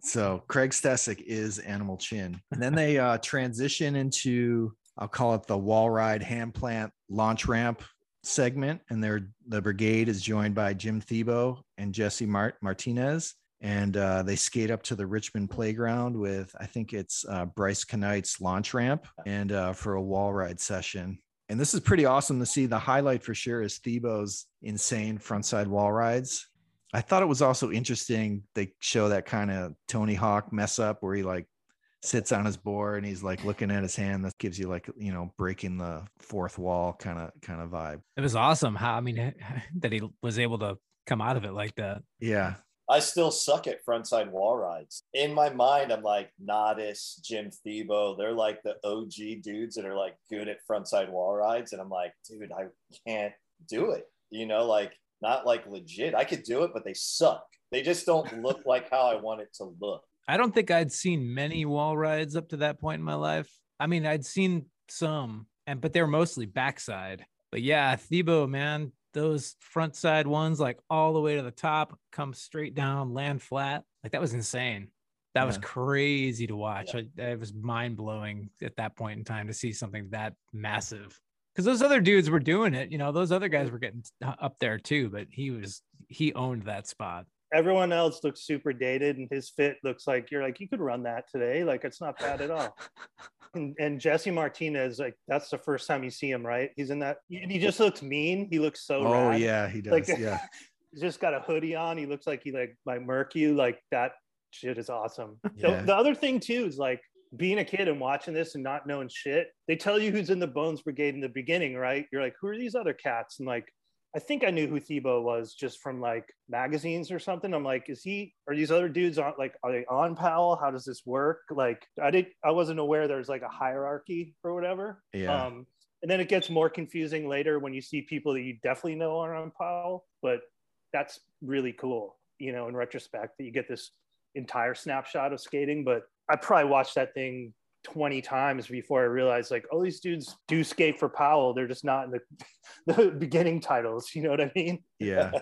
So Craig Stecyk is Animal Chin. And then they uh, transition into, I'll call it the wall ride hand plant launch ramp segment, and their the brigade is joined by Jim Thiebaud and Jesse Mart- Martinez, and uh, they skate up to the Richmond playground with I think it's uh, Bryce Knight's launch ramp, and uh, for a wall ride session. And this is pretty awesome to see. The highlight for sure is Thiebaud's insane frontside wall rides. I thought it was also interesting they show that kind of Tony Hawk mess up where he like sits on his board and he's like looking at his hand. That gives you like, you know, breaking the fourth wall kind of kind of vibe. It was awesome how, I mean, that he was able to come out of it like that. Yeah. I still suck at frontside wall rides. In my mind, I'm like, Nodis, Jim Thiebaud, they're like the O G dudes that are like good at frontside wall rides. And I'm like, dude, I can't do it. You know, like not like legit. I could do it, but they suck. They just don't look like how I want it to look. I don't think I'd seen many wall rides up to that point in my life. I mean, I'd seen some, and but they were mostly backside. But yeah, Thiebaud, man. Those front side ones, like all the way to the top, come straight down, land flat. Like that was insane. That yeah. was crazy to watch. Yeah. I, it was mind blowing at that point in time to see something that massive. Because those other dudes were doing it. You know, those other guys were getting up there too, but he was, he owned that spot. Everyone else looks super dated and his fit looks like, you're like, you could run that today. Like, it's not bad at all. And, and Jesse Martinez, like, that's the first time you see him, right? He's in that, and he just looks mean. He looks so Oh, rad. Yeah, he does. Like, yeah. He's just got a hoodie on. He looks like he, like, might murk you. Like, that shit is awesome. Yeah. The, the other thing, too, is like, being a kid and watching this and not knowing shit, they tell you who's in the Bones Brigade in the beginning, right? You're like, who are these other cats? And like, I think I knew who Thiebaud was just from like magazines or something. I'm like, is he, are these other dudes on, like, are they on Powell? How does this work? Like, I didn't, I wasn't aware there's like a hierarchy or whatever. Yeah. Um, and then it gets more confusing later when you see people that you definitely know are on Powell, but that's really cool, you know, in retrospect that you get this entire snapshot of skating. But I probably watched that thing twenty times before I realized, like, oh, these dudes do skate for Powell. They're just not in the, the beginning titles. You know what I mean? Yeah. I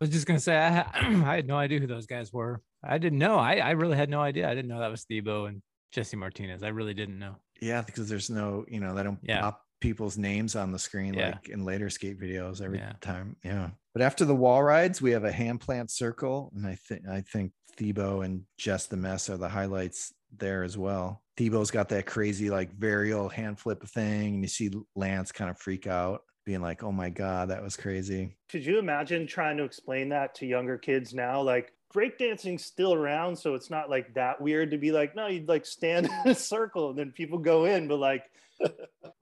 was just going to say, I, I had no idea who those guys were. I didn't know. I, I really had no idea. I didn't know that was Thiebaud and Jesse Martinez. I really didn't know. Yeah, because there's no, you know, they don't yeah. pop people's names on the screen yeah. like in later skate videos every yeah. time. Yeah. But after the wall rides, we have a hand plant circle. And I think, I think Thiebaud and Jess the Mess are the highlights there as well. Thiebaud's got that crazy like varial hand flip thing, and you see Lance kind of freak out, being like, oh my god, that was crazy. Could you imagine trying to explain that to younger kids now? Like, breakdancing's still around, so it's not like that weird to be like, no, you'd like stand in a circle and then people go in, but like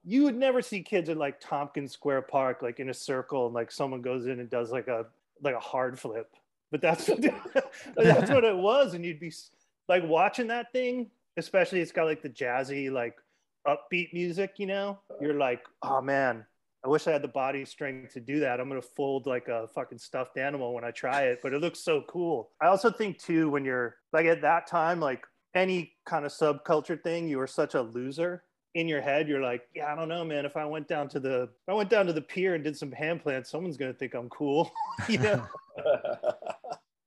you would never see kids in like Tompkins Square Park like in a circle and like someone goes in and does like a like a hard flip. But that's that's what it was. And you'd be like watching that thing, especially it's got like the jazzy, like upbeat music, you know, you're like, oh man, I wish I had the body strength to do that. I'm going to fold like a fucking stuffed animal when I try it, but it looks so cool. I also think too, when you're like at that time, like any kind of subculture thing, you were such a loser in your head. You're like, yeah, I don't know, man. If I went down to the, if I went down to the pier and did some hand plants, someone's going to think I'm cool. You know?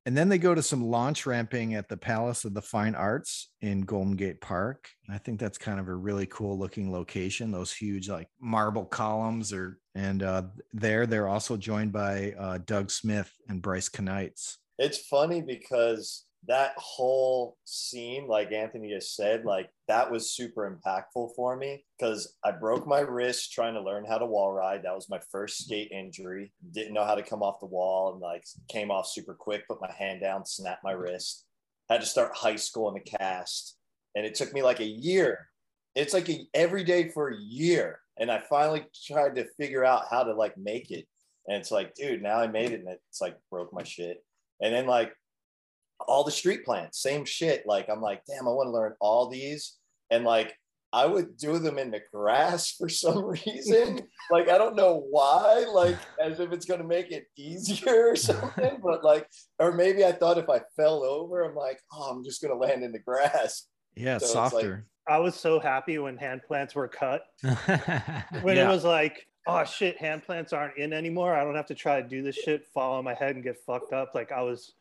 And then they go to some launch ramping at the Palace of the Fine Arts in Golden Gate Park. And I think that's kind of a really cool looking location. Those huge like marble columns are, and uh, there they're also joined by uh, Doug Smith and Bryce Knights. It's funny because that whole scene, like Anthony just said, like that was super impactful for me because I broke my wrist trying to learn how to wall ride. That was my first skate injury. Didn't know how to come off the wall and like came off super quick, put my hand down, snapped my wrist. Had to start high school in the cast. And it took me like a year. It's like a, every day for a year. And I finally tried to figure out how to like make it. And it's like, dude, now I made it. And it's like broke my shit. And then like, all the street plants, same shit. Like, I'm like, damn, I want to learn all these. And like, I would do them in the grass for some reason. Like, I don't know why, like as if it's going to make it easier or something, but like, or maybe I thought if I fell over, I'm like, oh, I'm just going to land in the grass. Yeah. So softer. Like, I was so happy when hand plants were cut, when yeah. it was like, oh shit, hand plants aren't in anymore. I don't have to try to do this shit, fall on my head and get fucked up. Like I was,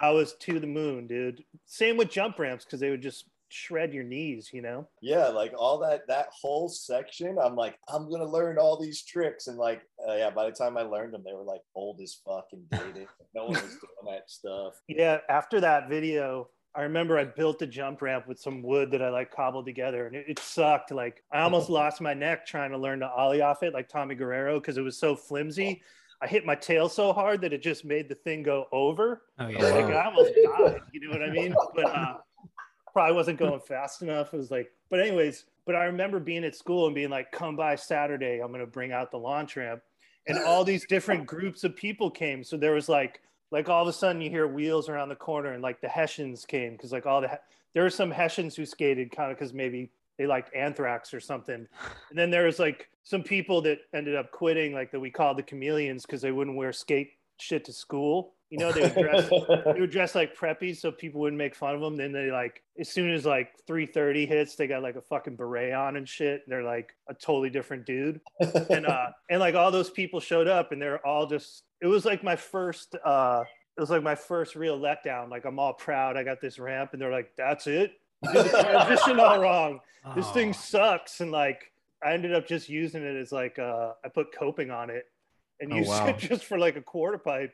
I was to the moon, dude. Same with jump ramps because they would just shred your knees, you know? Yeah, like all that, that whole section, I'm like, I'm going to learn all these tricks. And like, uh, yeah, by the time I learned them, they were like old as fuck and dated. No one was doing that stuff. Yeah, after that video, I remember I built a jump ramp with some wood that I like cobbled together and it, it sucked. Like I almost lost my neck trying to learn to ollie off it like Tommy Guerrero because it was so flimsy. Oh. I hit my tail so hard that it just made the thing go over. Oh, yeah. Like, I almost died, you know what I mean? But uh, probably wasn't going fast enough. It was like, but anyways, but I remember being at school and being like, come by Saturday, I'm going to bring out the launch ramp. And all these different groups of people came. So there was like, like all of a sudden you hear wheels around the corner, and like the Hessians came. Cause like all the, there were some Hessians who skated kind of cause maybe they liked Anthrax or something. And then there was like some people that ended up quitting, like that we called the chameleons, cause they wouldn't wear skate shit to school. You know, they would dress, they would dress like preppies so people wouldn't make fun of them. Then they like, as soon as like three thirty hits, they got like a fucking beret on and shit. And they're like a totally different dude. And, uh, and like all those people showed up and they're all just, it was like my first, uh, it was like my first real letdown. Like I'm all proud, I got this ramp, and they're like, that's it? You did the transition all wrong. Oh. This thing sucks. And like, I ended up just using it as like, uh, I put coping on it and oh, used wow. it just for like a quarter pipe.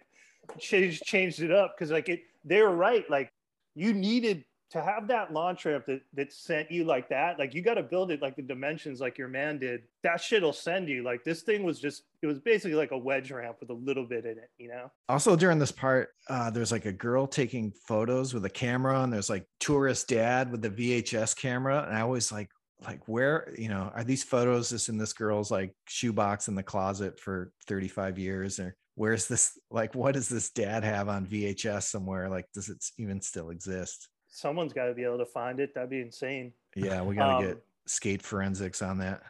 Changed changed it up because like it they were right. Like you needed to have that launch ramp that that sent you like that. Like you got to build it like the dimensions like your man did. That shit'll send you. Like this thing was just, it was basically like a wedge ramp with a little bit in it, you know. Also during this part, uh there's like a girl taking photos with a camera, and there's like tourist dad with the V H S camera. And I always like like where, you know, are these photos just in this girl's like shoebox in the closet for thirty-five years? Or where's this, like, what does this dad have on V H S somewhere? Like, does it even still exist? Someone's got to be able to find it. That'd be insane. Yeah, we got to um, get skate forensics on that.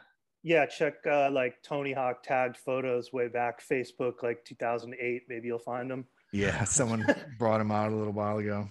Yeah, check uh, like Tony Hawk tagged photos way back, Facebook, like two thousand eight. Maybe you'll find them. Yeah, someone brought them out a little while ago.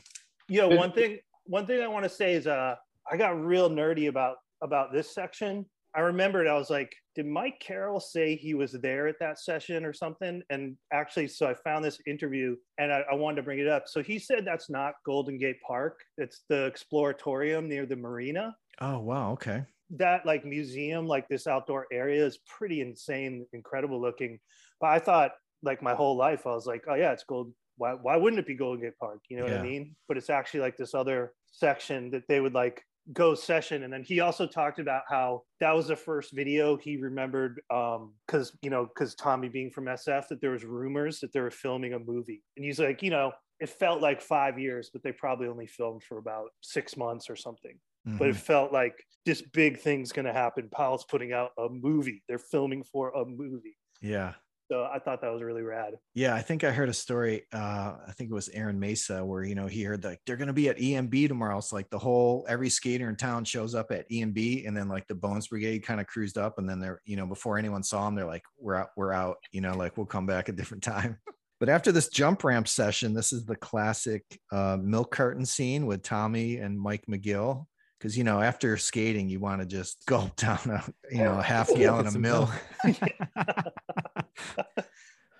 Yeah, one thing, one thing I want to say is uh, I got real nerdy about about this section. I remembered, I was like, did Mike Carroll say he was there at that session or something? And actually, so I found this interview and I, I wanted to bring it up. So he said that's not Golden Gate Park. It's the Exploratorium near the marina. Oh, wow. Okay. That like museum, like this outdoor area is pretty insane, incredible looking. But I thought like my whole life, I was like, oh yeah, it's gold. Why, why wouldn't it be Golden Gate Park? You know yeah. what I mean? But it's actually like this other section that they would like go session. And then he also talked about how that was the first video he remembered um because you know because Tommy being from S F, that there was rumors that they were filming a movie, and he's like, you know, it felt like five years, but they probably only filmed for about six months or something. Mm-hmm. But it felt like this big thing's gonna happen. Powell's putting out a movie, they're filming for a movie. Yeah, so I thought that was really rad. Yeah, I think I heard a story, uh, I think it was Aaron Mesa, where, you know, he heard like, they're going to be at E M B tomorrow. It's so, like the whole, every skater in town shows up at E M B, and then like the Bones Brigade kind of cruised up, and then they're, you know, before anyone saw them, they're like, we're out, we're out, you know, like we'll come back a different time. But after this jump ramp session, this is the classic uh, milk carton scene with Tommy and Mike McGill. Cause you know, after skating, you want to just gulp down a, you know, a half gallon of milk.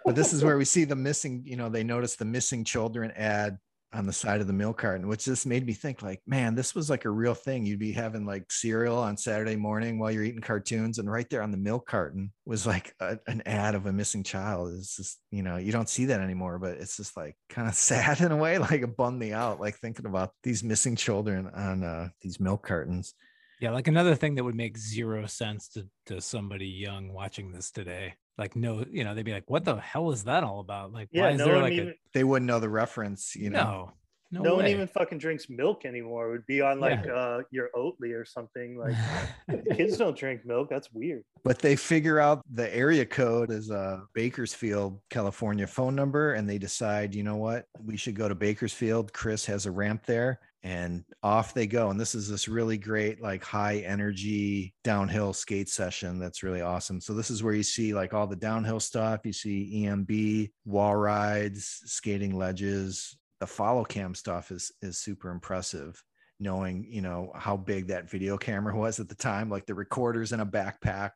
But this is where we see the missing, you know, they noticed the missing children ad on the side of the milk carton, which just made me think like, man, this was like a real thing. You'd be having like cereal on Saturday morning while you're eating cartoons, and right there on the milk carton was like a, an ad of a missing child. It's just, you know, you don't see that anymore, but it's just like kind of sad in a way, like it bummed me out, like thinking about these missing children on uh, these milk cartons. Yeah, like another thing that would make zero sense to, to somebody young watching this today. Like, no, you know, they'd be like, what the hell is that all about? Like, yeah, why is no there like even, a... They wouldn't know the reference, you know? No, no, no one even fucking drinks milk anymore. It would be on like yeah. uh, your Oatly or something. Like, kids don't drink milk. That's weird. But they figure out the area code is a Bakersfield, California phone number. And they decide, you know what, we should go to Bakersfield. Chris has a ramp there. And off they go. And this is this really great, like high energy downhill skate session. That's really awesome. So this is where you see like all the downhill stuff. You see E M B, wall rides, skating ledges. The follow cam stuff is, is super impressive, knowing, you know, how big that video camera was at the time, like the recorder's in a backpack.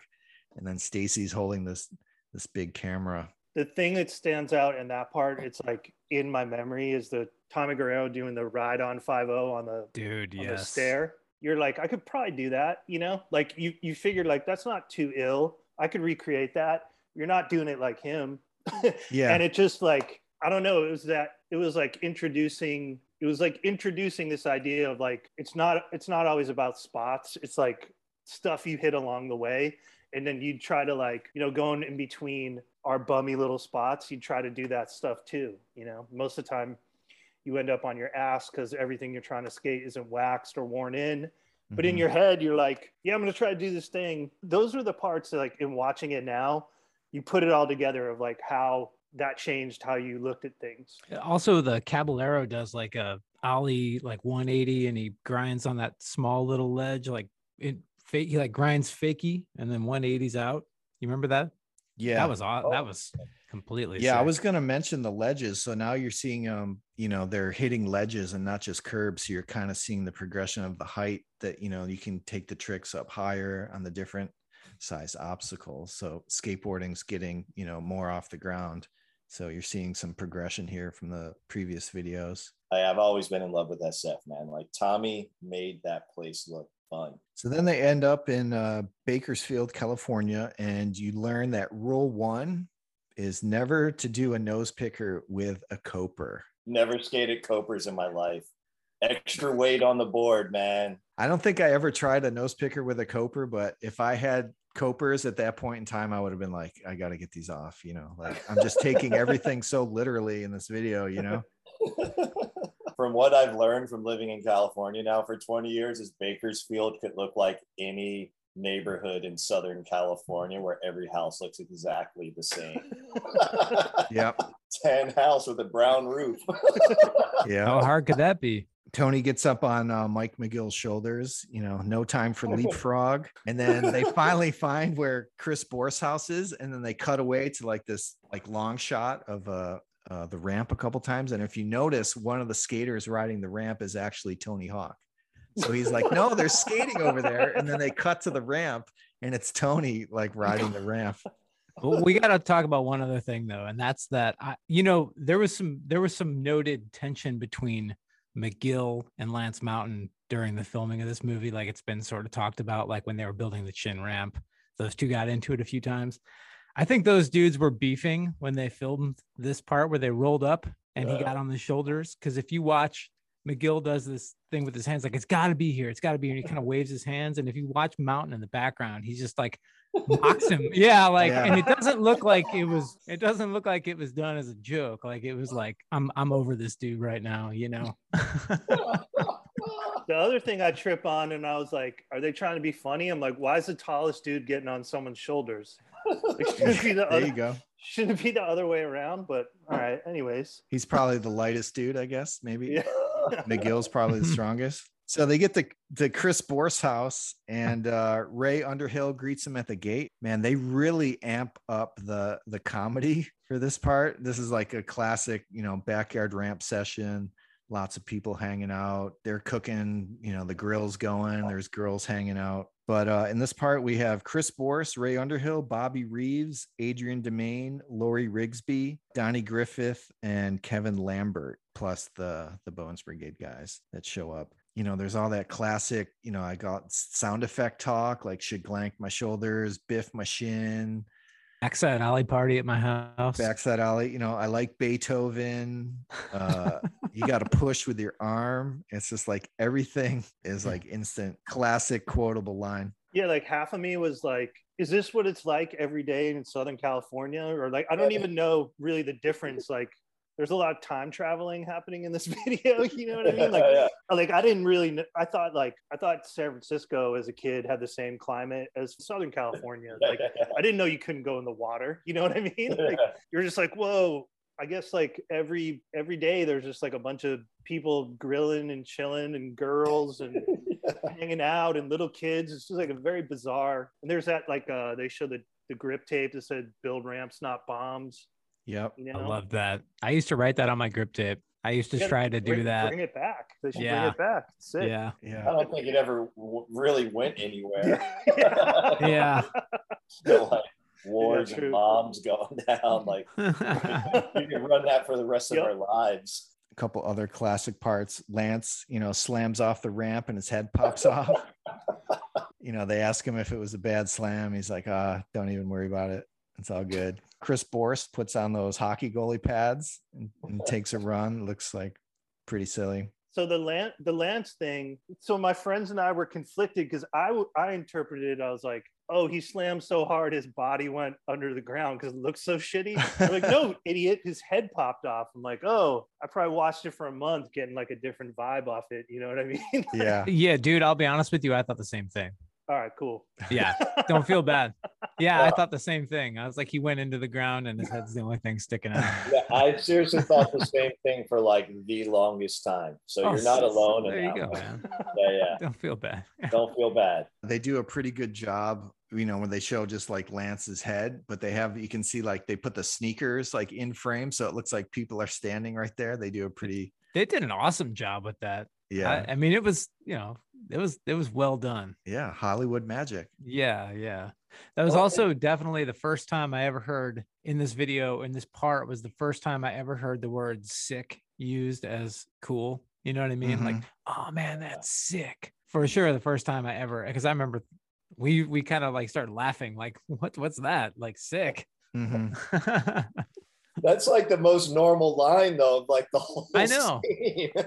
And then Stacy's holding this, this big camera. The thing that stands out in that part, it's like in my memory, is the Tommy Guerrero doing the ride on five oh on the dude on yes. the stair. You're like, I could probably do that, you know? Like you you figure like that's not too ill. I could recreate that. You're not doing it like him. Yeah. And it just like, I don't know, it was that it was like introducing it was like introducing this idea of like it's not it's not always about spots. It's like stuff you hit along the way. And then you'd try to like, you know, going in between our bummy little spots, you'd try to do that stuff too. You know, most of the time you end up on your ass because everything you're trying to skate isn't waxed or worn in. But mm-hmm. in your head, you're like, yeah, I'm going to try to do this thing. Those are the parts that, like, in watching it now, you put it all together of like how that changed how you looked at things. Also, the Caballero does like a ollie, like one eighty, and he grinds on that small little ledge. Like it, he like grinds fakie and then one eighties out. You remember that? Yeah, that was aw- oh. that was completely. Yeah, sick. I was going to mention the ledges. So now you're seeing, um, you know, they're hitting ledges and not just curbs. So you're kind of seeing the progression of the height that, you know, you can take the tricks up higher on the different size obstacles. So skateboarding's getting, you know, more off the ground. So you're seeing some progression here from the previous videos. I've always been in love with S F, man. Like Tommy made that place look fun. So then they end up in uh, Bakersfield, California, and you learn that rule one is never to do a nose picker with a coper. Never skated copers in my life. Extra weight on the board, man. I don't think I ever tried a nose picker with a coper, but if I had copers at that point in time, I would have been like, I got to get these off, you know, like I'm just taking everything so literally in this video, you know. From what I've learned from living in California now for twenty years is Bakersfield could look like any neighborhood in Southern California where every house looks exactly the same. Yep. Tan house with a brown roof. Yeah. How hard could that be? Tony gets up on uh, Mike McGill's shoulders, you know, no time for leapfrog. And then they finally find where Chris Borst's house is. And then they cut away to like this like long shot of a, uh, Uh, the ramp a couple times. And if you notice, one of the skaters riding the ramp is actually Tony Hawk. So he's like, no, they're skating over there. And then they cut to the ramp and it's Tony like riding the ramp. Well, we got to talk about one other thing though. And that's that, I, you know, there was some, there was some noted tension between McGill and Lance Mountain during the filming of this movie. Like it's been sort of talked about, like when they were building the Chin ramp, those two got into it a few times. I think those dudes were beefing when they filmed this part where they rolled up and he got on the shoulders. Because if you watch, McGill does this thing with his hands, like, it's got to be here. It's got to be here. And he kind of waves his hands. And if you watch Mountain in the background, he's just like, knocks him. Yeah. Like, yeah. And it doesn't look like it was, it doesn't look like it was done as a joke. Like it was like, I'm, I'm over this dude right now, you know? The other thing I trip on, and I was like, are they trying to be funny? I'm like, why is the tallest dude getting on someone's shoulders? Like, shouldn't be the there other, you go. Shouldn't be the other way around, but all right. Anyways. He's probably the lightest dude, I guess, maybe. Yeah. McGill's probably the strongest. So they get to, to Chris Borst's house, and uh, Ray Underhill greets him at the gate. Man, they really amp up the, the comedy for this part. This is like a classic, you know, backyard ramp session. Lots of people hanging out. They're cooking, you know, the grill's going. There's girls hanging out. But uh, in this part, we have Chris Borst, Ray Underhill, Bobby Reeves, Adrian Demain, Lori Rigsby, Donnie Griffith, and Kevin Lambert, plus the, the Bones Brigade guys that show up. You know, there's all that classic, you know, I got sound effect talk, like should glank my shoulders, biff my shin. Backside Alley party at my house. Backside Alley. You know, I like Beethoven. Uh, you got to push with your arm. It's just like everything is like instant classic quotable line. Yeah. Like half of me was like, is this what it's like every day in Southern California? Or like, I don't even know really the difference. Like there's a lot of time traveling happening in this video. You know what I mean? Like, yeah. like I didn't really, kn- I thought like, I thought San Francisco as a kid had the same climate as Southern California. Like, I didn't know you couldn't go in the water. You know what I mean? Like, you're just like, whoa, I guess like every, every day there's just like a bunch of people grilling and chilling and girls and yeah. hanging out and little kids. It's just like a very bizarre. And there's that, like uh, they showed the, the grip tape that said build ramps, not bombs. Yep. You know? I love that. I used to write that on my grip tape. I used to try to bring, do that. Bring it back. They should yeah. bring it back. Sick. Yeah. yeah. I don't think it ever w- really went anywhere. yeah. yeah. Still like wars yeah, and bombs going down. Like you can run that for the rest yep. of our lives. A couple other classic parts. Lance, you know, slams off the ramp and his head pops off. You know, they ask him if it was a bad slam. He's like, ah, don't even worry about it. It's all good. Chris Borst puts on those hockey goalie pads and, and takes a run. Looks like pretty silly. So the Lance, the Lance thing. So my friends and I were conflicted because I, w- I interpreted it. I was like, oh, he slammed so hard his body went under the ground because it looked so shitty. I'm like, no, idiot, his head popped off. I'm like, oh, I probably watched it for a month getting like a different vibe off it. You know what I mean? Like, yeah. Yeah, dude, I'll be honest with you. I thought the same thing. All right, cool. Yeah, don't feel bad. Yeah, I thought the same thing. I was like, he went into the ground and his head's the only thing sticking out. Yeah, I seriously thought the same thing for like the longest time. So oh, you're not so, alone. So there you go, man. Yeah, yeah. Don't feel bad. Don't feel bad. They do a pretty good job, you know, when they show just like Lance's head, but they have, you can see like they put the sneakers like in frame. So it looks like people are standing right there. They do a pretty. They did an awesome job with that. Yeah. I, I mean, it was, you know, it was, it was well done. Yeah. Hollywood magic. Yeah. Yeah. That was also definitely the first time I ever heard in this video, in this part was the first time I ever heard the word sick used as cool. You know what I mean? Mm-hmm. Like, oh man, that's sick for sure. The first time I ever, because I remember we, we kind of like started laughing like, what, what's that? Like sick. Mm-hmm. That's like the most normal line though, like the whole I know.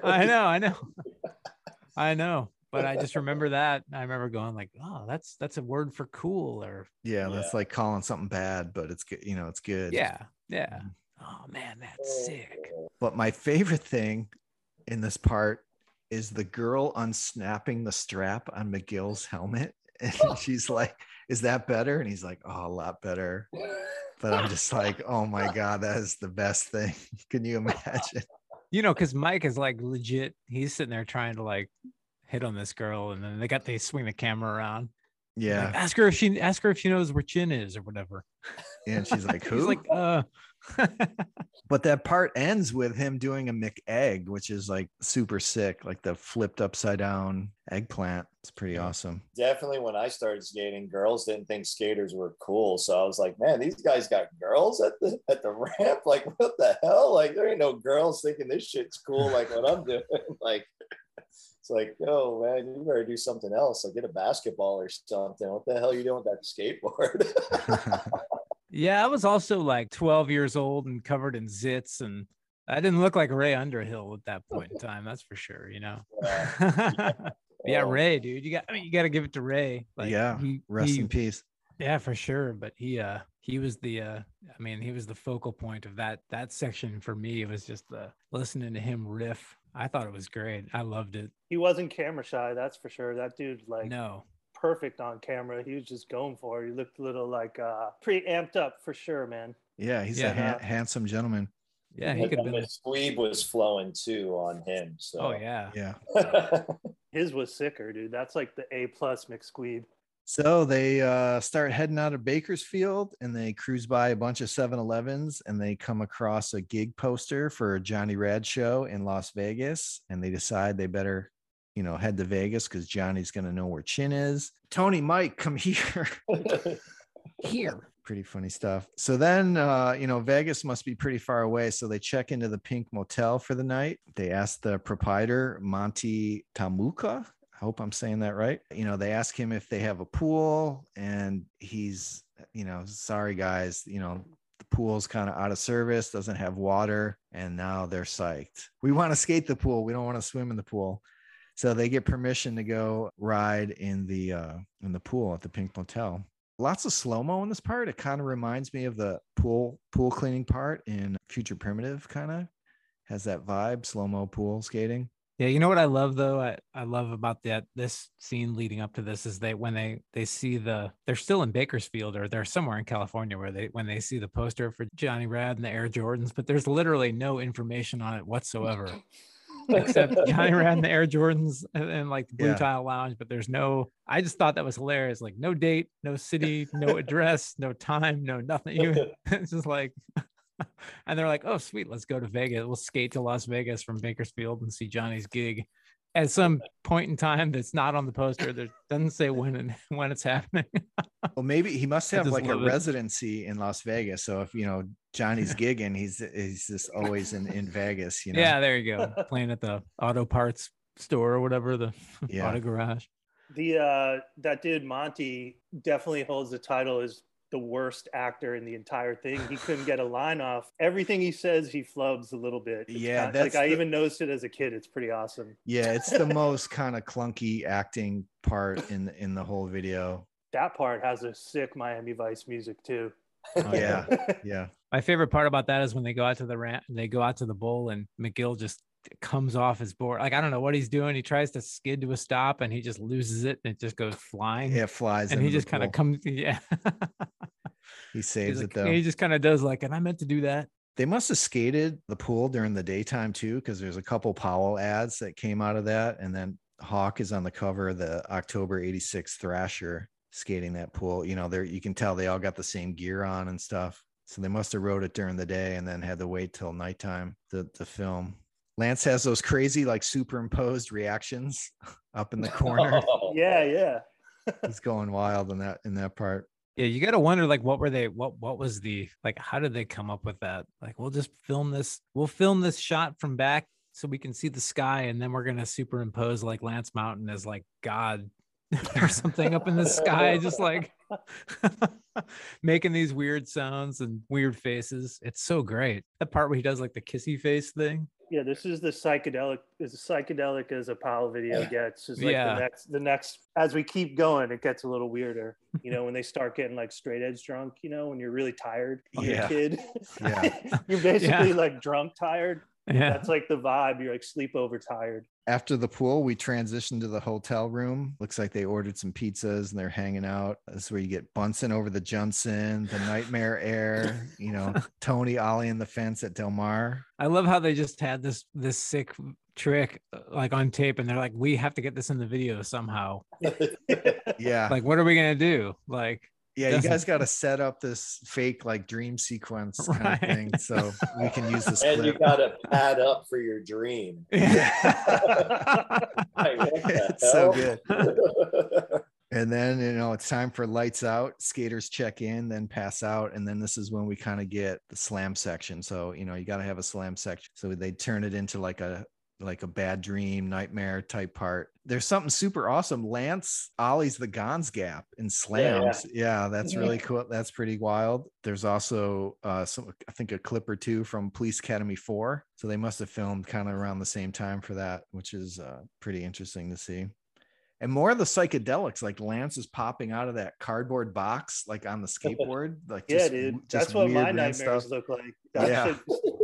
I know, I know. I know. But I just remember that. I remember going like, oh, that's that's a word for cool or yeah, yeah. That's like calling something bad, but it's good, you know, it's good. Yeah. Yeah. Oh man, that's sick. But my favorite thing in this part is the girl unsnapping the strap on McGill's helmet. And she's like, is that better? And he's like, oh, a lot better. But I'm just like, oh my God, that is the best thing. Can you imagine? You know, because Mike is like legit. He's sitting there trying to like hit on this girl, and then they got they swing the camera around. Yeah. Like, ask her if she ask her if she knows where Chin is or whatever. And she's like, who? He's like, uh. But that part ends with him doing a McEgg, which is like super sick, like the flipped upside down eggplant. It's pretty awesome. Definitely when I started skating, girls didn't think skaters were cool. So I was like, man, these guys got girls at the at the ramp. Like, what the hell? Like, there ain't no girls thinking this shit's cool like what I'm doing. Like, it's like, oh man, you better do something else. Like get a basketball or something. What the hell are you doing with that skateboard? Yeah, I was also like twelve years old and covered in zits, and I didn't look like Ray Underhill at that point in time. That's for sure, you know. Yeah, yeah Ray, dude, you got I mean, you got to give it to Ray. Like, yeah, he, rest he, in peace. Yeah, for sure. But he, uh, he was the, uh, I mean, he was the focal point of that that section for me. It was just the uh, listening to him riff. I thought it was great. I loved it. He wasn't camera shy, that's for sure. That dude, like, no. Perfect on camera. He was just going for it. He looked a little like uh pretty amped up for sure, man. Yeah, he's yeah, a ha- handsome gentleman. Yeah, he could have been. The squeeb was flowing too on him. So oh yeah, yeah. His was sicker, dude. That's like the A plus McSqueeb. So they uh start heading out of Bakersfield, and they cruise by a bunch of seven elevens, and they come across a gig poster for a Johnny Rad show in Las Vegas, and they decide they better, you know, head to Vegas because Johnny's going to know where Chin is. Tony, Mike, come here. Here. Pretty funny stuff. So then, uh, you know, Vegas must be pretty far away. So they check into the Pink Motel for the night. They ask the proprietor, Monty Tamuka. I hope I'm saying that right. You know, they ask him if they have a pool, and he's, you know, sorry guys, you know, the pool's kind of out of service, doesn't have water. And now they're psyched. We want to skate the pool. We don't want to swim in the pool. So they get permission to go ride in the uh, in the pool at the Pink Motel. Lots of slow-mo in this part. It kind of reminds me of the pool pool cleaning part in Future Primitive, kind of has that vibe, slow-mo pool skating. Yeah, you know what I love though? I, I love about that this scene leading up to this is they when they they see the they're still in Bakersfield or they're somewhere in California where they when they see the poster for Johnny Rad and the Air Jordans, but there's literally no information on it whatsoever. Except Johnny Rad and the Air Jordans and, and like the Blue yeah. Tile Lounge, but there's no, I just thought that was hilarious. Like no date, no city, no address, no time, no nothing. It's just like, and they're like, oh, sweet. Let's go to Vegas. We'll skate to Las Vegas from Bakersfield and see Johnny's gig at some point in time. That's not on the poster. There doesn't say when and when it's happening. Well, maybe he must have like a it. residency in Las Vegas. So if, you know, Johnny's gigging, he's he's just always in, in Vegas, you know. Yeah, there you go. Playing at the auto parts store or whatever, the yeah. auto garage. The uh that dude Monty definitely holds the title as the worst actor in the entire thing. He couldn't get a line off. Everything he says, he flubs a little bit. It's yeah, kind of, that's like the, I even noticed it as a kid. It's pretty awesome. Yeah, it's the most kind of clunky acting part in in the whole video. that part has a sick Miami Vice music too. Oh, yeah. Yeah. My favorite part about that is when they go out to the ramp, they go out to the bowl and McGill just comes off his board. Like, I don't know what he's doing. He tries to skid to a stop and he just loses it and it just goes flying. Yeah, it flies. And he just kind of comes. Yeah. He saves like, it though. He just kind of does like, and I meant to do that. They must have skated the pool during the daytime too, because there's a couple Powell ads that came out of that. And then Hawk is on the cover of the October eighty-six Thrasher skating that pool. You know, there you can tell they all got the same gear on and stuff. So they must have rode it during the day and then had to wait till nighttime to, to film. Lance has those crazy, like, superimposed reactions up in the corner. Oh, yeah, yeah. He's going wild in that in that part. Yeah, you got to wonder, like, what were they? What what was the like? How did they come up with that? Like, we'll just film this. We'll film this shot from back so we can see the sky, and then we're gonna superimpose like Lance Mountain as like God or something up in the sky, just like making these weird sounds and weird faces. It's so great. That part where he does like the kissy face thing. Yeah, this is the psychedelic, as psychedelic as a Powell video gets. Is like yeah. the next, the next, as we keep going, it gets a little weirder. You know, when they start getting like straight edge drunk, you know, when you're really tired on yeah. your kid. Yeah. You're basically yeah. like drunk tired. Yeah. That's like the vibe. You're like sleepover tired. After the pool, we transitioned to the hotel room. Looks like they ordered some pizzas and they're hanging out. This is where you get Bunsen over the Johnson, the nightmare air, you know, Tony, Ollie, and the fence at Del Mar. I love how they just had this this sick trick like on tape and they're like, we have to get this in the video somehow. Yeah. Like, what are we going to do? Like, yeah, you guys got to set up this fake like dream sequence kind right. of thing, so we can use this. And clip. You got to pad up for your dream. Yeah. Like, it's hell? So good. And then you know it's time for lights out. Skaters check in, then pass out, and then this is when we kind of get the slam section. So you know you got to have a slam section. So they turn it into like a like a bad dream nightmare type part. There's something super awesome. Lance Ollie's the Gons Gap and slams. Yeah, yeah that's really cool. That's pretty wild. There's also uh some I think a clip or two from Police Academy four. So they must have filmed kind of around the same time for that, which is uh pretty interesting to see. And more of the psychedelics, like Lance is popping out of that cardboard box, like on the skateboard. Like, yeah, just, dude, just that's what my nightmares stuff. Look like. That yeah.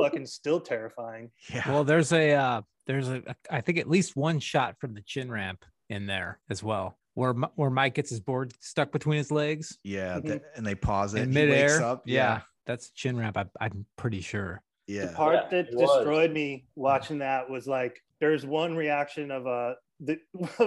fucking still terrifying. Yeah. Well, there's a, uh, there's a, I think at least one shot from the chin ramp in there as well, where where Mike gets his board stuck between his legs. Yeah, mm-hmm. that, and they pause it in midair. He wakes up. Yeah, yeah, that's chin ramp. I, I'm pretty sure. Yeah. The part yeah, that destroyed was. me watching that was like there's one reaction of a. Uh, The,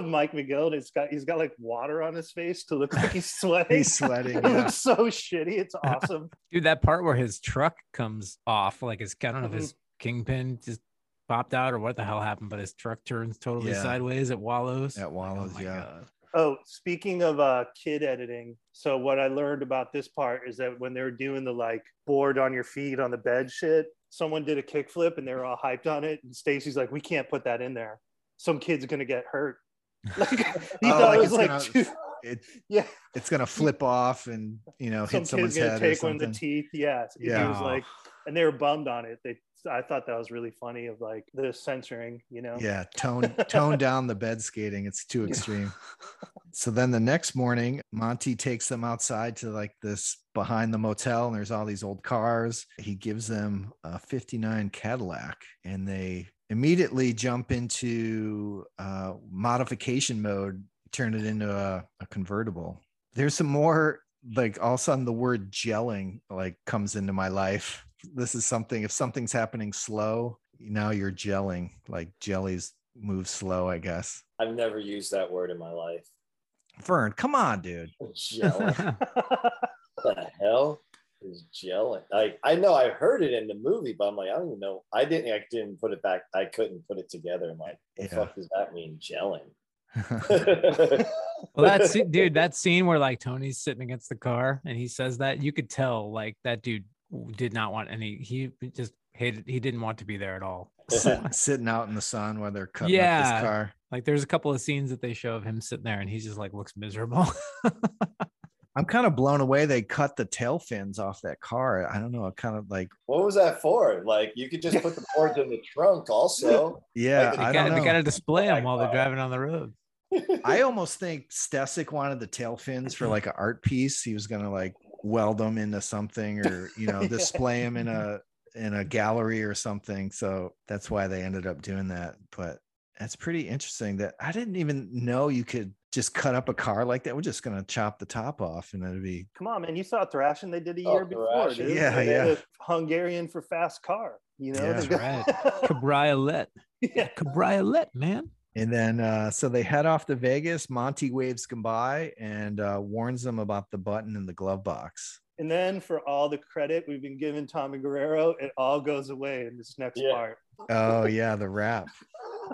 Mike McGill, he's got he's got like water on his face to look like he's sweating. He's sweating. It yeah. looks so shitty. It's awesome, dude. That part where his truck comes off, like his I don't know if his kingpin just popped out or what the hell happened, but his truck turns totally yeah. sideways. It wallows. It wallows. Like, oh yeah. God. Oh, speaking of uh, kid editing, so what I learned about this part is that when they were doing the like board on your feet on the bed shit, someone did a kickflip and they were all hyped on it, and Stacy's like, "We can't put that in there. Some kid's gonna get hurt." Like, he oh, thought like it was like, gonna, too, it, yeah, it's gonna flip off and you know Some hit someone's head. Take one of the teeth, yeah. yeah. He was like, and they were bummed on it. They, I thought that was really funny of like the censoring, you know. Yeah, tone tone down the bed skating. It's too extreme. Yeah. So then the next morning, Monty takes them outside to like this behind the motel, and there's all these old cars. He gives them a fifty-nine Cadillac, and they immediately jump into uh, modification mode, turn it into a, a convertible. There's some more, like all of a sudden the word gelling like comes into my life. This is something, if something's happening slow, now you're gelling, like jellies move slow, I guess. I've never used that word in my life. Vern, come on, dude. Gelling. What the hell? Is gelling. Like, I know I heard it in the movie, but I'm like, I don't even know. I didn't I didn't put it back. I couldn't put it together. I'm like, what the yeah. fuck does that mean? Gelling. Well, that's it, dude. That scene where like Tony's sitting against the car and he says that, you could tell like that dude did not want any, he just hated, he didn't want to be there at all. Sitting out in the sun while they're cutting yeah. up his car. Like there's a couple of scenes that they show of him sitting there and he just like looks miserable. I'm kind of blown away. They cut the tail fins off that car. I don't know. I kind of like. What was that for? Like you could just put the boards in the trunk, also. Yeah, like, I got to display them while they're driving on the road. I almost think Stecyk wanted the tail fins for like an art piece. He was going to like weld them into something, or, you know, display them in a, in a gallery or something. So that's why they ended up doing that. But that's pretty interesting that I didn't even know you could just cut up a car like that. We're just going to chop the top off and it'd be, come on, man. You saw Thrasher they did a year oh, before. Dude. Yeah. They yeah. Hungarian for fast car, you know, yeah, right. Cabriolet. Yeah. Cabriolet, man. And then, uh, so they head off to Vegas. Monty waves goodbye and uh, warns them about the button in the glove box. And then, for all the credit we've been giving Tommy Guerrero, it all goes away in this next yeah. part. Oh, yeah, the rap.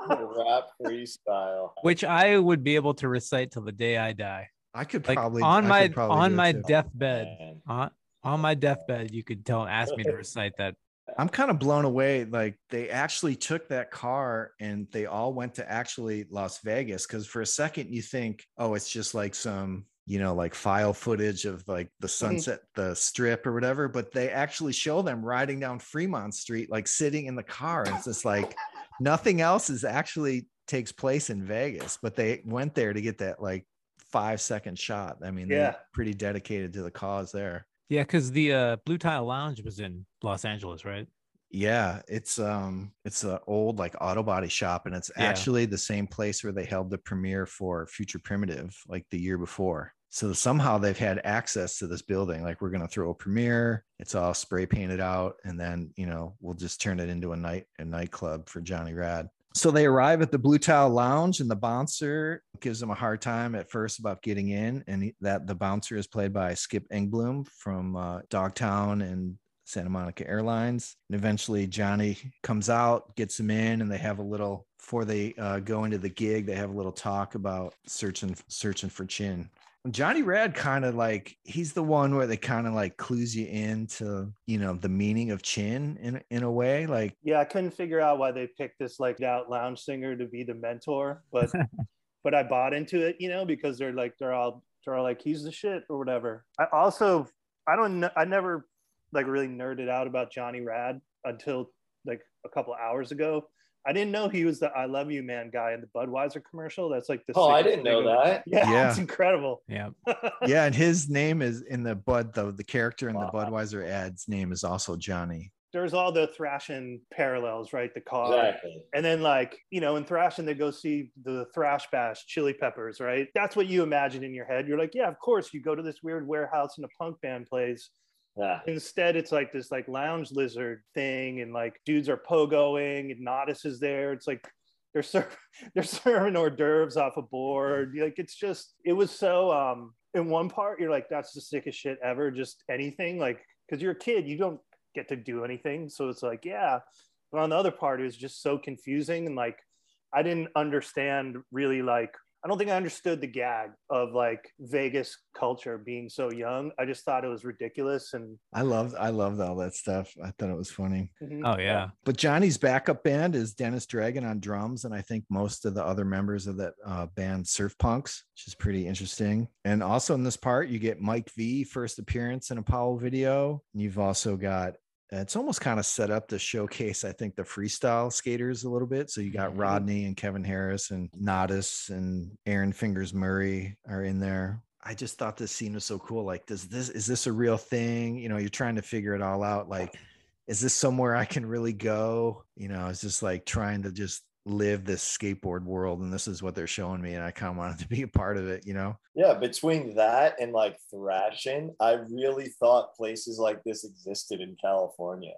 The rap freestyle. Which I would be able to recite till the day I die. I could like, probably on my probably on my deathbed. On, on my deathbed, you could tell ask me to recite that. I'm kind of blown away. Like, they actually took that car and they all went to actually Las Vegas. Because for a second you think, oh, it's just like some, you know, like file footage of like the sunset, mm-hmm. the strip or whatever. But they actually show them riding down Fremont Street, like sitting in the car. It's just like nothing else is actually takes place in Vegas. But they went there to get that like five second shot. I mean, yeah. they're pretty dedicated to the cause there. Yeah, because the uh, Blue Tile Lounge was in Los Angeles, right? Yeah, it's um, it's an old like auto body shop, and it's yeah. actually the same place where they held the premiere for Future Primitive like the year before. So somehow they've had access to this building. Like, we're gonna throw a premiere. It's all spray painted out, and then, you know, we'll just turn it into a night a nightclub for Johnny Rad. So they arrive at the Blue Tile Lounge, and the bouncer gives them a hard time at first about getting in, and he, that the bouncer is played by Skip Engblom from uh, Dogtown and Santa Monica Airlines. And eventually Johnny comes out, gets him in, and they have a little, before they uh, go into the gig, they have a little talk about searching, searching for Chin. Johnny Rad kind of like, he's the one where they kind of like clues you into, you know, the meaning of Chin in in a way. Like, yeah, I couldn't figure out why they picked this like out lounge singer to be the mentor, but but I bought into it, you know, because they're like they're all they're all like he's the shit or whatever. I also I don't know I never like really nerded out about Johnny Rad until like a couple hours ago. I didn't know he was the "I love you, man" guy in the Budweiser commercial. That's like the oh, I didn't know that. Yeah, yeah, it's incredible. Yeah, yeah, and his name is in the Bud. The the character in wow. the Budweiser ad's name is also Johnny. There's all the Thrashin' parallels, right? The car, exactly. And then like, you know, in Thrashin' they go see the Thrash Bash, Chili Peppers, right? That's what you imagine in your head. You're like, yeah, of course. You go to this weird warehouse and a punk band plays. Yeah. Instead, it's like this like lounge lizard thing, and like dudes are pogoing, and Nodis is there. It's like they're serving they're serving hors d'oeuvres off a board. Like, it's just it was so. Um, in one part, you're like, that's the sickest shit ever. Just anything, like, because you're a kid, you don't get to do anything, so it's like, yeah. But on the other part, it was just so confusing, and like, I didn't understand really like. I don't think I understood the gag of like Vegas culture being so young. I just thought it was ridiculous. And I loved, I loved all that stuff. I thought it was funny. Mm-hmm. Oh yeah. But Johnny's backup band is Dennis Dragon on drums. And I think most of the other members of that uh, band surf punks, which is pretty interesting. And also in this part, you get Mike V first appearance in a Powell video. And you've also got, it's almost kind of set up to showcase, I think, the freestyle skaters a little bit. So you got Rodney and Kevin Harris and Nodis and Aaron Fingers Murray are in there. I just thought this scene was so cool. Like, does this, is this a real thing? You know, you're trying to figure it all out. Like, is this somewhere I can really go? You know, it's just like trying to just live this skateboard world, and this is what they're showing me, and I kind of wanted to be a part of it, you know. Yeah, between that and like Thrashin', I really thought places like this existed in California.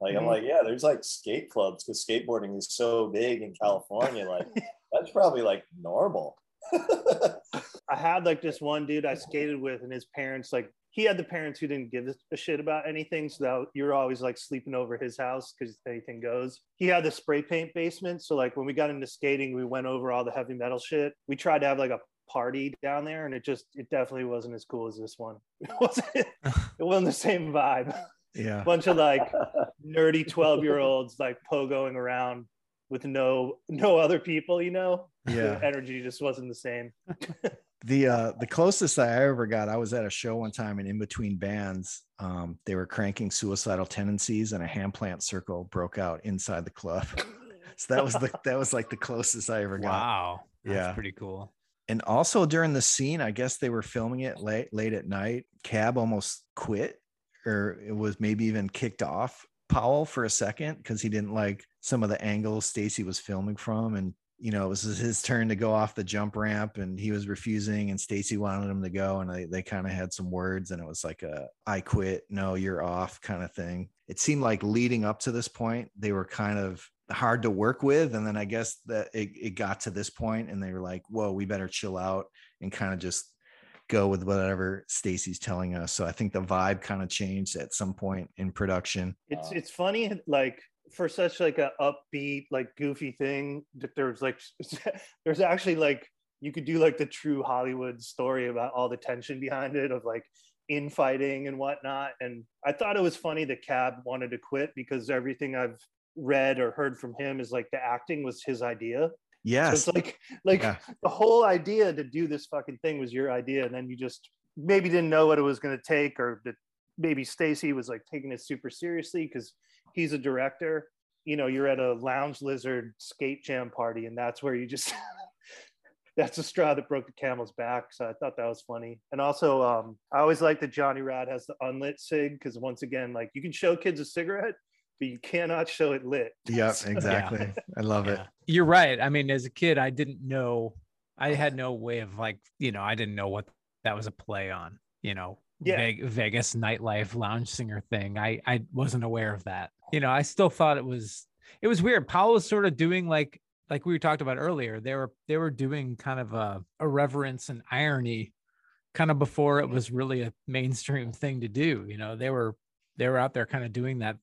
Like, mm-hmm. I'm like, yeah, there's like skate clubs because skateboarding is so big in California. Like, that's probably like normal. I had like this one dude I skated with, and his parents, like, he had the parents who didn't give a shit about anything. So you're always like sleeping over his house because anything goes. He had the spray paint basement. So like when we got into skating, we went over all the heavy metal shit. We tried to have like a party down there, and it just, it definitely wasn't as cool as this one. It wasn't, it wasn't the same vibe. Yeah. Bunch of like nerdy twelve year olds like pogoing around with no, no other people, you know? Yeah. The energy just wasn't the same. The uh, the closest I ever got, I was at a show one time, and in between bands, um, they were cranking Suicidal Tendencies, and a hand plant circle broke out inside the club. So that was the that was like the closest I ever got. Wow, that's yeah, pretty cool. And also during the scene, I guess they were filming it late, late at night. Cab almost quit, or it was maybe even kicked off Powell for a second because he didn't like some of the angles Stacy was filming from. And, you know, it was his turn to go off the jump ramp and he was refusing, and Stacy wanted him to go. And they, they kind of had some words, and it was like a, I quit, no, you're off kind of thing. It seemed like leading up to this point, they were kind of hard to work with. And then I guess that it, it got to this point and they were like, whoa, we better chill out and kind of just go with whatever Stacy's telling us. So I think the vibe kind of changed at some point in production. It's it's funny, like for such like a upbeat, like goofy thing, that there's like there's actually like you could do like the true Hollywood story about all the tension behind it of like infighting and whatnot. And I thought it was funny that Cab wanted to quit because everything I've read or heard from him is like the acting was his idea. Yes. So it's like like yeah. the whole idea to do this fucking thing was your idea, and then you just maybe didn't know what it was going to take, or that maybe Stacy was like taking it super seriously because he's a director. You know, you're at a Lounge Lizard skate jam party, and that's where you just that's a straw that broke the camel's back. So I thought that was funny. And also um I always like that Johnny Rad has the unlit cig, because once again, like you can show kids a cigarette, but you cannot show it lit. Yep, exactly. Yeah. I love yeah. it. You're right. I mean, as a kid, I didn't know. I had no way of like, you know, I didn't know what that was a play on, you know, yeah. Ve- Vegas nightlife lounge singer thing. I, I wasn't aware of that. You know, I still thought it was, it was weird. Powell was sort of doing like, like we talked about earlier, they were, they were doing kind of a irreverence and irony kind of before it was really a mainstream thing to do. You know, they were, they were out there kind of doing that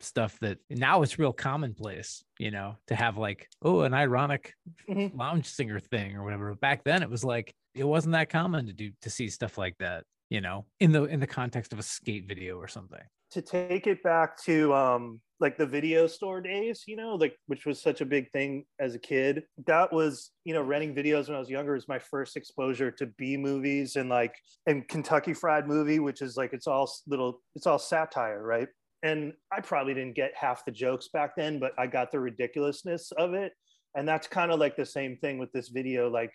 stuff that now it's real commonplace, you know, to have like, oh, an ironic mm-hmm. lounge singer thing or whatever. Back then it was like, it wasn't that common to do, to see stuff like that, you know, in the, in the context of a skate video or something. To take it back to um, like the video store days, you know, like, which was such a big thing as a kid. That was, you know, renting videos when I was younger was my first exposure to B movies and like, and Kentucky Fried Movie, which is like, it's all little, it's all satire, right? And I probably didn't get half the jokes back then, but I got the ridiculousness of it. And that's kind of like the same thing with this video. Like,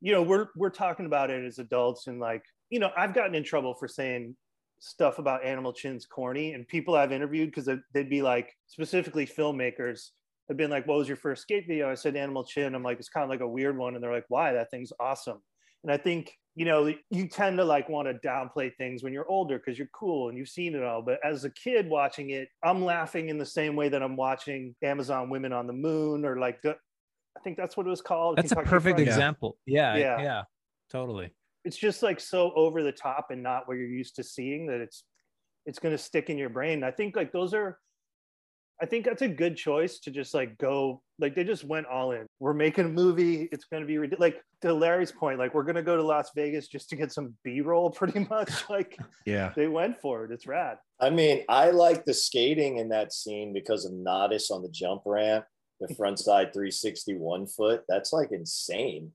you know, we're we're talking about it as adults, and like, you know, I've gotten in trouble for saying stuff about Animal Chin's corny, and people I've interviewed, because they'd be like, specifically filmmakers, have been like, what was your first skate video? I said Animal Chin. I'm like, it's kind of like a weird one. And they're like, why? That thing's awesome. And I think, you know, you tend to like want to downplay things when you're older because you're cool and you've seen it all. But as a kid watching it, I'm laughing in the same way that I'm watching Amazon Women on the Moon, or like, I think that's what it was called. That's a perfect example. Yeah, yeah, yeah, totally. It's just like so over the top and not what you're used to seeing that it's it's going to stick in your brain. I think like those are, I think that's a good choice to just like go, like they just went all in. We're making a movie. It's going to be like, to Larry's point, like we're going to go to Las Vegas just to get some B-roll pretty much. Like yeah, they went for it. It's rad. I mean, I like the skating in that scene because of Nodis on the jump ramp, the front side three sixty-one foot. That's like insane.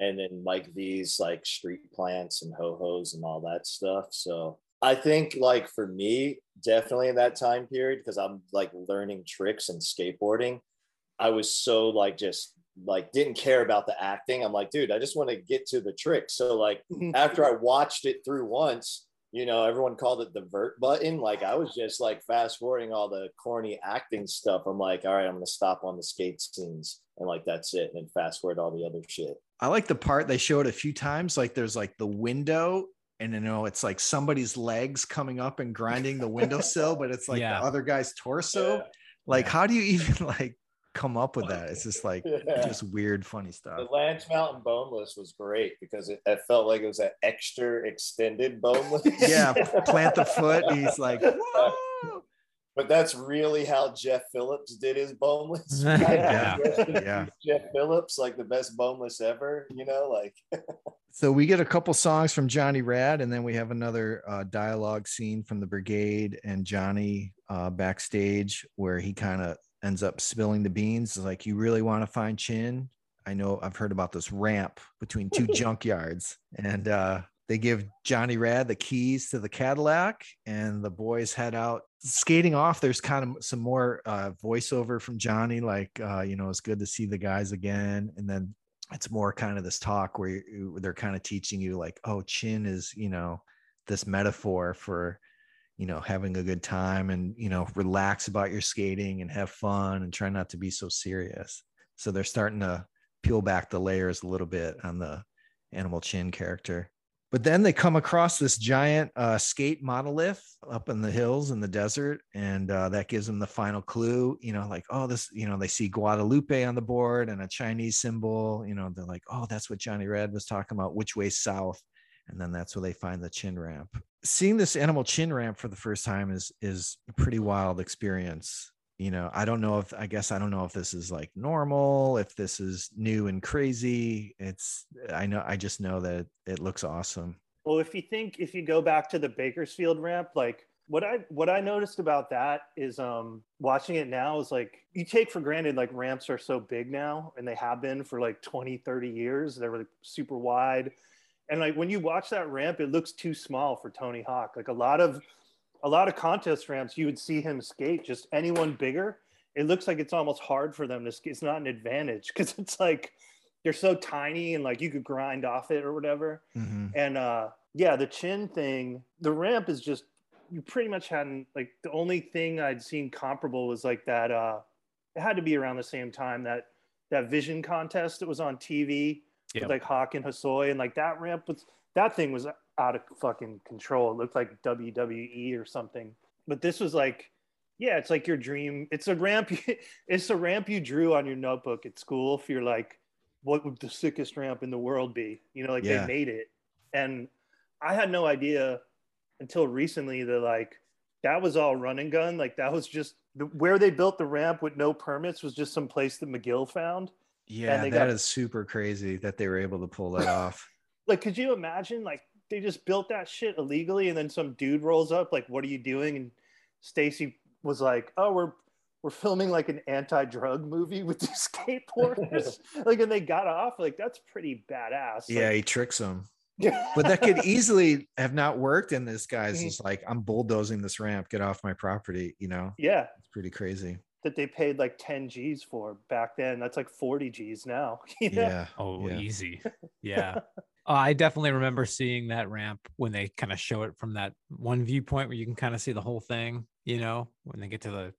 And then Mike V's like street plants and ho-hos and all that stuff. So I think like for me, definitely in that time period, because I'm like learning tricks and skateboarding, I was so like, just like, didn't care about the acting. I'm like, dude, I just want to get to the trick. So like, after I watched it through once, you know, everyone called it the vert button. Like I was just like fast forwarding all the corny acting stuff. I'm like, all right, I'm going to stop on the skate scenes. And like, that's it. And then fast forward all the other shit. I like the part they showed a few times. Like there's like the window, and you know, it's like somebody's legs coming up and grinding the windowsill, but it's like yeah. the other guy's torso. Yeah. Like, yeah. how do you even like come up with that? It's just like yeah. just weird, funny stuff. The Lance Mountain boneless was great because it, it felt like it was an extra extended boneless. Yeah, plant the foot. And he's like, whoa. But that's really how Jeff Phillips did his boneless. yeah. yeah. Jeff Phillips, like the best boneless ever, you know, like. So we get a couple songs from Johnny Rad, and then we have another uh, dialogue scene from the Brigade and Johnny uh, backstage, where he kind of ends up spilling the beans. It's like, you really want to find Chin? I know I've heard about this ramp between two junkyards. And uh, they give Johnny Rad the keys to the Cadillac, and the boys head out skating off. There's kind of some more uh voiceover from Johnny, like uh you know, it's good to see the guys again. And then it's more kind of this talk where you, they're kind of teaching you like, oh, chin is, you know, this metaphor for, you know, having a good time and, you know, relax about your skating and have fun and try not to be so serious. So they're starting to peel back the layers a little bit on the Animal Chin character. But then they come across this giant uh, skate monolith up in the hills in the desert. And uh, that gives them the final clue, you know, like, oh, this, you know, they see Guadalupe on the board and a Chinese symbol, you know, they're like, oh, that's what Johnny Rad was talking about, which way south. And then that's where they find the chin ramp. Seeing this animal chin ramp for the first time is, is a pretty wild experience. You know, I don't know if, I guess, I don't know if this is like normal, if this is new and crazy. It's, I know, I just know that it looks awesome. Well, if you think, if you go back to the Bakersfield ramp, like what I, what I noticed about that is um, watching it now is like, you take for granted, like ramps are so big now and they have been for like twenty, thirty years. They were like super wide. And like, when you watch that ramp, it looks too small for Tony Hawk. Like a lot of, a lot of contest ramps, you would see him skate, just anyone bigger. It looks like it's almost hard for them to skate. It's not an advantage because it's like, they're so tiny and like you could grind off it or whatever. Mm-hmm. And uh, yeah, the chin thing, the ramp is just, you pretty much hadn't, like the only thing I'd seen comparable was like that, uh, it had to be around the same time that, that vision contest that was on T V, yep, with like Hawk and Hosoi, and like that ramp was, that thing was out of fucking control. It looked like W W E or something. But this was like, yeah, it's like your dream. It's a ramp. You, it's a ramp you drew on your notebook at school. If you're like, what would the sickest ramp in the world be? You know, like yeah. They made it. And I had no idea until recently that like, that was all run and gun. Like that was just the, where they built the ramp with no permits was just some place that McGill found. Yeah, that got, is super crazy that they were able to pull that off. Like, could you imagine like, they just built that shit illegally, and then some dude rolls up like, "What are you doing?" And Stacy was like, "Oh, we're we're filming like an anti-drug movie with these skateboarders." Like, and they got off. Like, that's pretty badass. Yeah, like, he tricks them. But that could easily have not worked. And this guy's just like, "I'm bulldozing this ramp. Get off my property." You know? Yeah, it's pretty crazy. That they paid like ten G's for back then. That's like forty G's now. You know? Yeah. Oh, yeah. Easy. Yeah. Uh, I definitely remember seeing that ramp when they kind of show it from that one viewpoint where you can kind of see the whole thing, you know, when they get to the,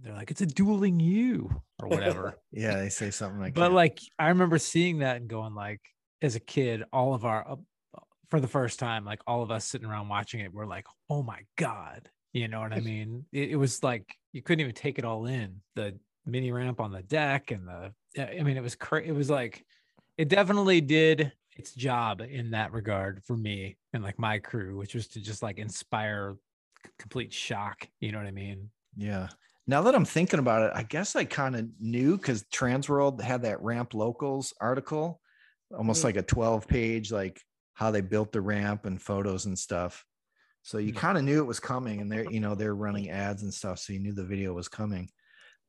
they're like, it's a dueling you or whatever. Yeah. They say something like but that. But like, I remember seeing that and going like, as a kid, all of our, uh, for the first time, like all of us sitting around watching it, we're like, oh my God, you know what I mean? It, it was like, you couldn't even take it all in, the mini ramp on the deck and the, I mean, it was crazy. It was like, it definitely did its job in that regard for me and like my crew, which was to just like inspire c- complete shock. You know what I mean? Yeah. Now that I'm thinking about it, I guess I kind of knew because Transworld had that Ramp Locals article, almost like a twelve page, like how they built the ramp and photos and stuff. So you kind of knew it was coming and they're, you know, they're running ads and stuff. So you knew the video was coming.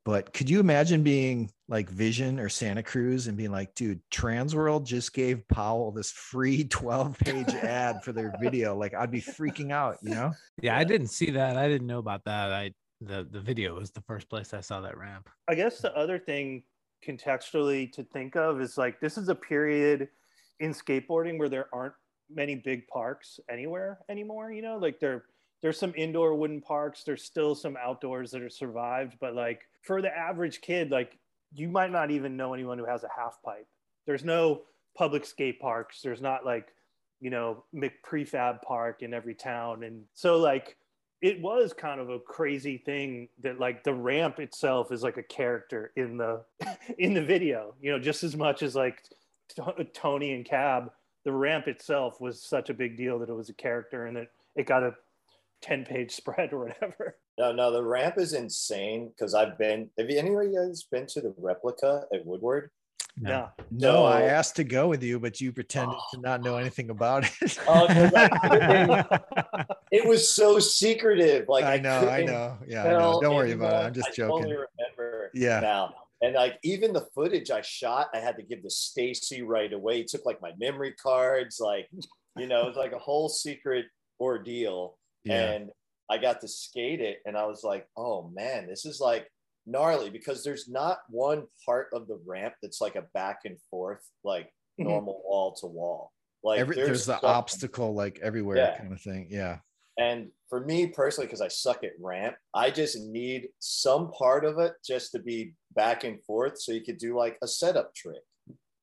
But could you imagine being like Vision or Santa Cruz and being like, dude, Transworld just gave Powell this free twelve page ad for their video. Like I'd be freaking out, you know? Yeah, I didn't see that. I didn't know about that. I the, the video was the first place I saw that ramp. I guess the other thing contextually to think of is like, this is a period in skateboarding where there aren't many big parks anywhere anymore. You know, like they're, there's some indoor wooden parks. There's still some outdoors that are survived, but like for the average kid, like you might not even know anyone who has a half pipe. There's no public skate parks. There's not like, you know, McPrefab Park in every town. And so like, it was kind of a crazy thing that like the ramp itself is like a character in the, in the video, you know, just as much as like t- Tony and Cab, the ramp itself was such a big deal that it was a character and it, it got a ten page spread or whatever. No, no, the ramp is insane because I've been, have you, anybody guys been to the replica at Woodward? No. No, no I asked to go with you, but you pretended oh. to not know anything about it. Oh, like, it was so secretive. Like I know, I, I know. Yeah, I know. Don't worry about it. I'm just I joking. I totally remember yeah. now. And like even the footage I shot, I had to give to Stacy right away. He took like my memory cards, like, you know, it's like a whole secret ordeal. Yeah. And I got to skate it and I was like, oh man, this is like gnarly because there's not one part of the ramp that's like a back and forth, like mm-hmm. normal wall to wall. Like Every, there's, there's the something. obstacle like everywhere yeah. kind of thing. Yeah. And for me personally, because I suck at ramp, I just need some part of it just to be back and forth. So you could do like a setup trick,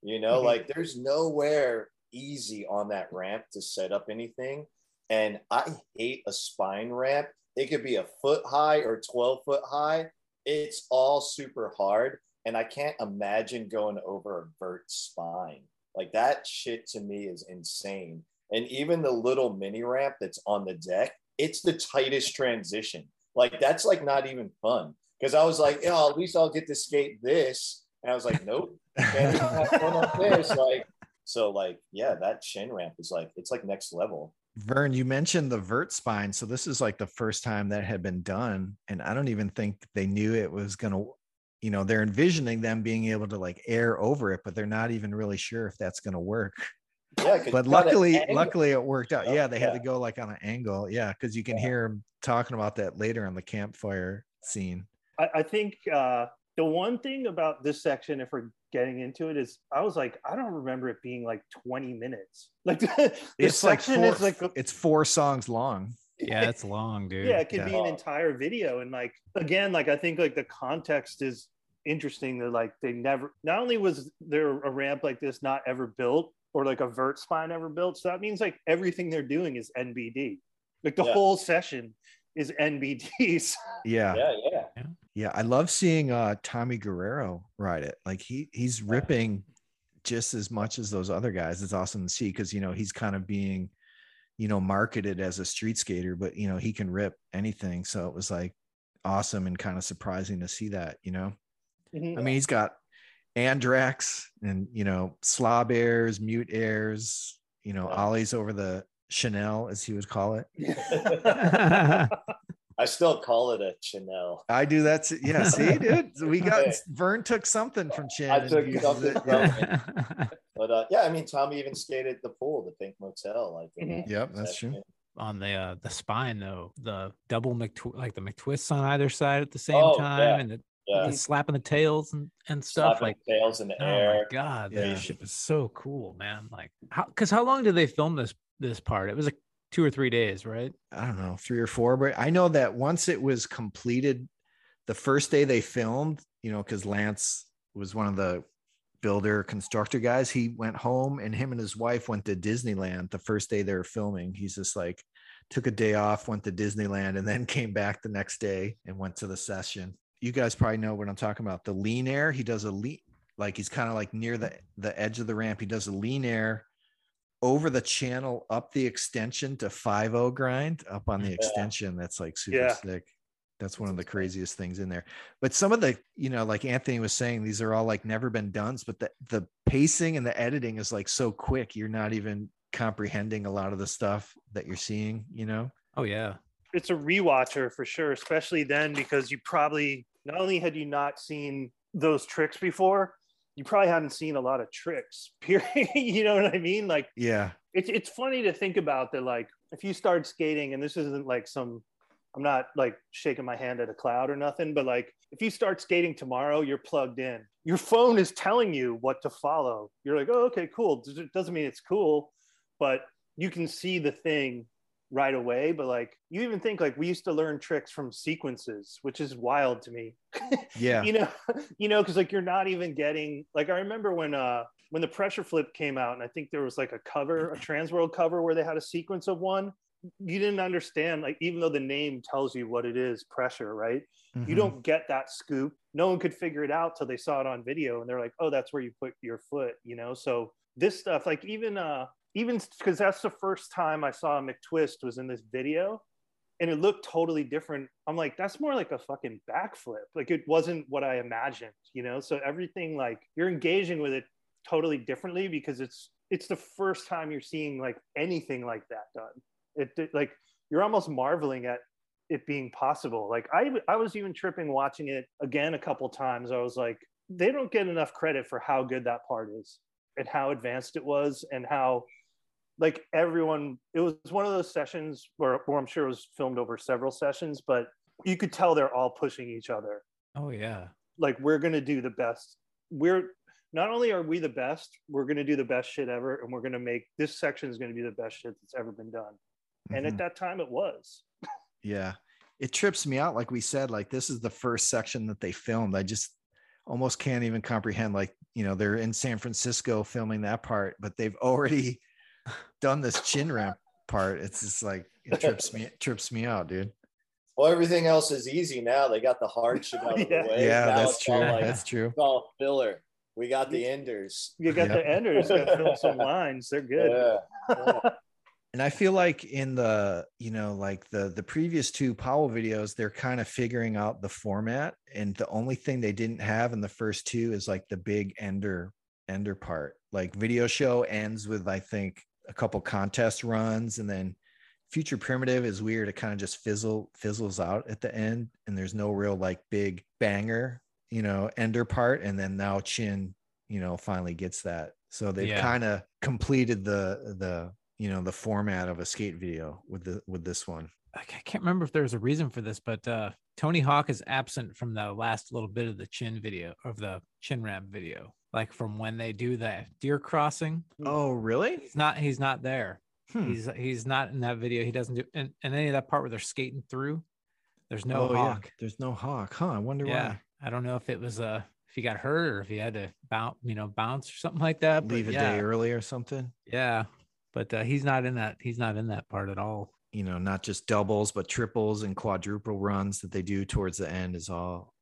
you know, mm-hmm. like there's nowhere easy on that ramp to set up anything. And I hate a spine ramp. It could be a foot high or twelve foot high. It's all super hard. And I can't imagine going over a vert spine. Like that shit to me is insane. And even the little mini ramp that's on the deck, it's the tightest transition. Like that's like not even fun. Cause I was like, oh, at least I'll get to skate this. And I was like, nope. Can't have fun on this. Like, so like, yeah, that chin ramp is like, it's like next level. Vern, you mentioned the vert spine. So this is like the first time that had been done. And I don't even think they knew it was going to, you know, they're envisioning them being able to like air over it, but they're not even really sure if that's going to work. Yeah, but luckily, luckily it worked out. Yeah, they had yeah. to go like on an angle. Yeah, because you can yeah. hear them talking about that later on the campfire scene. I, I think uh, the one thing about this section, if we're getting into it, is I was like, I don't remember it being like twenty minutes. Like this it's section like four, is like it's four songs long. Yeah, it's long, dude. Yeah, it could yeah. be an entire video. And like again, like I think like the context is interesting. That like they never. Not only was there a ramp like this not ever built. Or like a vert spine ever built. So that means like everything they're doing is N B D. Like the yeah. whole session is N B Ds. Yeah. Yeah. Yeah. Yeah. I love seeing uh, Tommy Guerrero ride it. Like he he's ripping just as much as those other guys. It's awesome to see because, you know, he's kind of being, you know, marketed as a street skater, but, you know, he can rip anything. So it was like awesome and kind of surprising to see that, you know, mm-hmm. I mean, he's got Andrax and, you know, slob airs, mute airs, you know, yeah. ollies over the Chanel, as he would call it. I still call it a Chanel. I do. That's it. Yeah. See, dude, we got okay. Vern took something from Chan. I took something from yeah. But uh, yeah, I mean, Tommy even skated the pool, the Pink Motel. I think. Mm-hmm. Yep, that's true. On the uh, the spine though, the double McTw- like the McTwists on either side at the same oh, time, yeah. and the Yeah. slapping the tails and, and stuff slapping like the tails in the oh air. My God, yeah. that shit was so cool, man. Like, how because how long did they film this this part? It was like two or three days, right? I don't know, three or four. But I know that once it was completed, the first day they filmed, you know, because Lance was one of the builder constructor guys. He went home, and him and his wife went to Disneyland the first day they were filming. He's just like took a day off, went to Disneyland, and then came back the next day and went to the session. You guys probably know what I'm talking about. The lean air, he does a lean, like he's kind of like near the, the edge of the ramp. He does a lean air over the channel, up the extension to five oh grind, up on the yeah. extension. That's like super yeah. sick. That's one of the craziest things in there. But some of the, you know, like Anthony was saying, these are all like never been done, but the, the pacing and the editing is like so quick. You're not even comprehending a lot of the stuff that you're seeing, you know? Oh, yeah. It's a rewatcher for sure, especially then because you probably... Not only had you not seen those tricks before, you probably hadn't seen a lot of tricks, period. You know what I mean? Like, yeah, it's it's funny to think about that. Like, if you start skating, and this isn't like some, I'm not like shaking my hand at a cloud or nothing, but like, if you start skating tomorrow, you're plugged in. Your phone is telling you what to follow. You're like, oh, okay, cool. It doesn't mean it's cool, but you can see the thing right away. But like, you even think like we used to learn tricks from sequences, which is wild to me. Yeah. You know, you know, because like you're not even getting like I remember when uh when the pressure flip came out, and I think there was like a cover, a Transworld cover where they had a sequence of one. You didn't understand, like even though the name tells you what it is, pressure, right? Mm-hmm. You don't get that scoop. No one could figure it out till they saw it on video, and they're like, oh, that's where you put your foot, you know. So this stuff, like even uh even because that's the first time I saw a McTwist was in this video, and it looked totally different. I'm like, that's more like a fucking backflip. Like it wasn't what I imagined, you know? So everything like you're engaging with it totally differently because it's, it's the first time you're seeing like anything like that done. It, it like, you're almost marveling at it being possible. Like I, I was even tripping watching it again a couple times. I was like, they don't get enough credit for how good that part is and how advanced it was and how, like everyone, it was one of those sessions where, where I'm sure it was filmed over several sessions, but you could tell they're all pushing each other. Oh yeah. Like, we're going to do the best. We're not only are we the best, we're going to do the best shit ever. And we're going to make this section is going to be the best shit that's ever been done. Mm-hmm. And at that time it was. Yeah. It trips me out. Like we said, like, this is the first section that they filmed. I just almost can't even comprehend, like, you know, they're in San Francisco filming that part, but they've already done this chin ramp part. It's just like, it trips me, it trips me out, dude. Well, everything else is easy now. They got the hard shit out of yeah. the way. Yeah, now that's true. Like, that's true. It's all filler. We got the enders. You got yep. the enders. Got to fill some lines. They're good. Yeah. Yeah. And I feel like in the, you know, like the the previous two Powell videos, they're kind of figuring out the format. And the only thing they didn't have in the first two is like the big ender ender part. Like, video show ends with, I think, a couple contest runs, and then Future Primitive is weird. It kind of just fizzle fizzles out at the end, and there's no real like big banger, you know, ender part. And then now Chin, you know, finally gets that. So they've yeah. kind of completed the the you know the format of a skate video with the with this one. I can't remember if there's a reason for this, but uh, Tony Hawk is absent from the last little bit of the Chin video of the Chin Ramp video, like from when they do the deer crossing. Oh, really? He's not. He's not there. Hmm. He's he's not in that video. He doesn't do and, and any of that part where they're skating through. There's no oh, Hawk. Yeah. There's no Hawk, huh? I wonder yeah. why. I don't know if it was uh if he got hurt or if he had to bounce, you know, bounce or something like that. Leave but, a yeah. day early or something. Yeah, but uh, he's not in that. He's not in that part at all. You know, not just doubles, but triples and quadruple runs that they do towards the end is all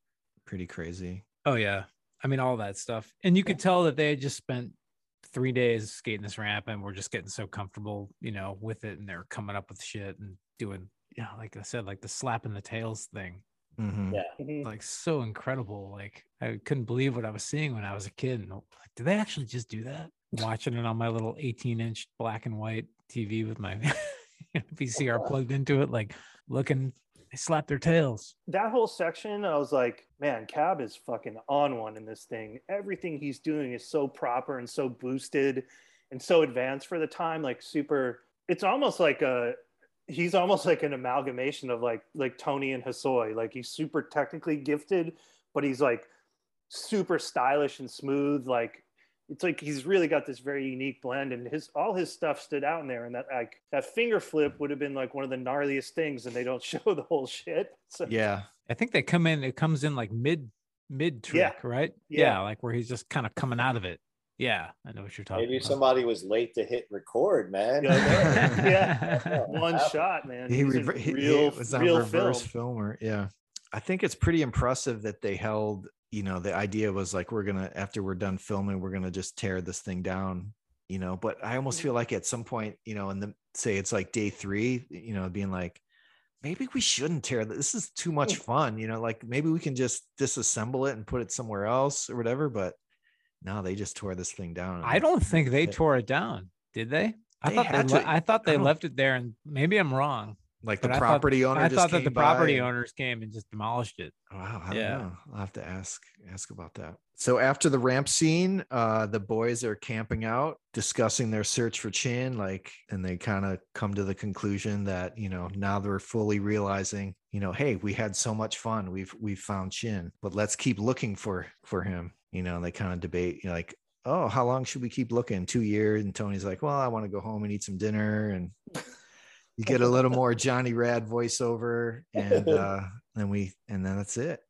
pretty crazy. Oh yeah, I mean all that stuff, and you could tell that they had just spent three days skating this ramp and we're just getting so comfortable, you know, with it, and they're coming up with shit and doing, you know, like I said, like the slap in the tails thing. Mm-hmm. Yeah. Like, so incredible. Like, I couldn't believe what I was seeing when I was a kid. And like, did they actually just do that? Watching it on my little eighteen inch black and white T V with my you know, V C R plugged into it, like looking, they slapped their tails. That whole section, I was like, man, Cab is fucking on one in this thing. Everything he's doing is so proper and so boosted and so advanced for the time, like super, it's almost like a, he's almost like an amalgamation of like, like Tony and Hosoi. Like, he's super technically gifted, but he's like super stylish and smooth. Like, it's like he's really got this very unique blend, and his all his stuff stood out in there. And that like that finger flip would have been like one of the gnarliest things, and they don't show the whole shit. So. Yeah, I think they come in. It comes in like mid mid trick, yeah. right? Yeah. yeah, like where he's just kind of coming out of it. Yeah, I know what you're talking. Maybe about. Somebody was late to hit record, man. yeah, yeah. one shot, man. He, rever- he real, was on real reverse film. filmer. Yeah, I think it's pretty impressive that they held. You know, the idea was like, we're going to, after we're done filming, we're going to just tear this thing down, you know, but I almost feel like at some point, you know, and the say it's like day three, you know, being like, maybe we shouldn't tear this. This is too much fun. You know, like maybe we can just disassemble it and put it somewhere else or whatever. But no, they just tore this thing down. I don't think they it. tore it down. Did they? I they thought, they, le- I thought they I left it there, and maybe I'm wrong. Like the but property I thought, owner. I just thought came that the property and... owners came and just demolished it. Wow. I yeah. don't know. I'll have to ask, ask about that. So after the ramp scene, uh, the boys are camping out, discussing their search for Chin, like, and they kind of come to the conclusion that, you know, now they're fully realizing, you know, hey, we had so much fun. We've, we've found Chin, but let's keep looking for, for him. You know, and they kind of debate, you know, like, oh, how long should we keep looking? Two years. And Tony's like, well, I want to go home and eat some dinner. And you get a little more Johnny Rad voiceover, and uh, then we, and then that's it.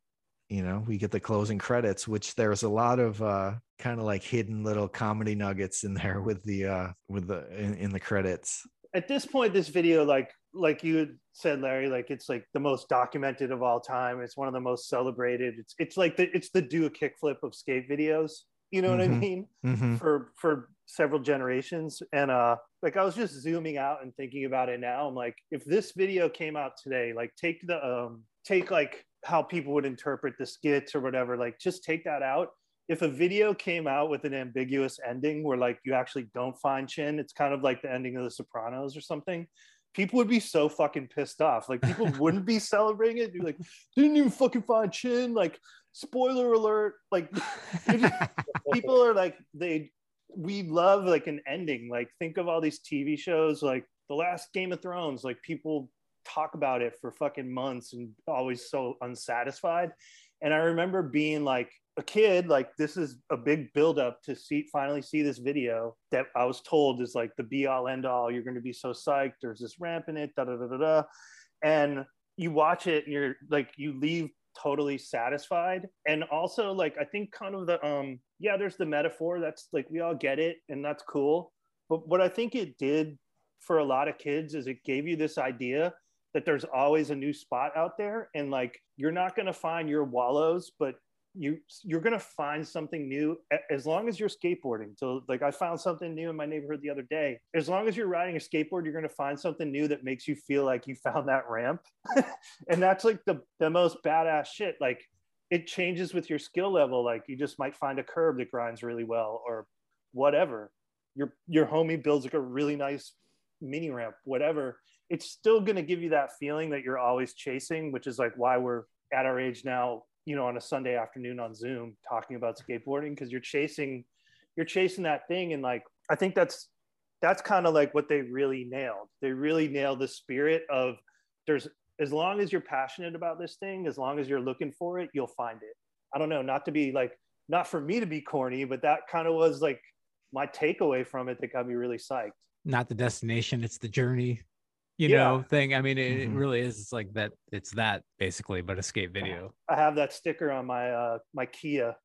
You know, we get the closing credits, which there's a lot of uh, kind of like hidden little comedy nuggets in there with the uh, with the in, in the credits. At this point, this video, like like you said, Larry, like it's like the most documented of all time. It's one of the most celebrated. It's it's like the it's the do a kickflip of skate videos. You know what mm-hmm. I mean? Mm-hmm. For for several generations. And uh, like I was just zooming out and thinking about it now. I'm like, if this video came out today, like take the um, take like how people would interpret the skits or whatever, like just take that out. If a video came out with an ambiguous ending where like you actually don't find Chin, it's kind of like the ending of The Sopranos or something. People would be so fucking pissed off. Like people wouldn't be celebrating it. You're like, didn't even fucking find Chin. Like, spoiler alert. Like just, people are like, they, we love like an ending. Like think of all these T V shows, like the last Game of Thrones, like people talk about it for fucking months and always so unsatisfied. And I remember being like a kid, like, this is a big buildup to see, finally see this video that I was told is like the be all end all. You're going to be so psyched. There's this ramp in it, da da da da da. And you watch it, and you're like, you leave totally satisfied. And also, like, I think kind of the, um, yeah, there's the metaphor. That's like, we all get it, and that's cool. But what I think it did for a lot of kids is it gave you this idea that there's always a new spot out there, and like, you're not going to find your wallows, but you you're going to find something new as long as you're skateboarding. So like, I found something new in my neighborhood the other day. As long as you're riding a skateboard, you're going to find something new that makes you feel like you found that ramp. And that's like the, the most badass shit. Like, it changes with your skill level. Like, you just might find a curb that grinds really well, or whatever. Your, your homie builds like a really nice mini ramp, whatever. It's still going to give you that feeling that you're always chasing, which is like why we're at our age now, you know, on a Sunday afternoon on Zoom talking about skateboarding, because you're chasing, you're chasing that thing. And like, I think that's, that's kind of like what they really nailed. They really nailed the spirit of, there's, as long as you're passionate about this thing, as long as you're looking for it, you'll find it. I don't know, not to be like, not for me to be corny, but that kind of was like my takeaway from it that got me really psyched. Not the destination, it's the journey. You yeah. know thing. I mean, it, it really is. It's like that. It's that basically, but a skate video. I have that sticker on my uh, my Kia.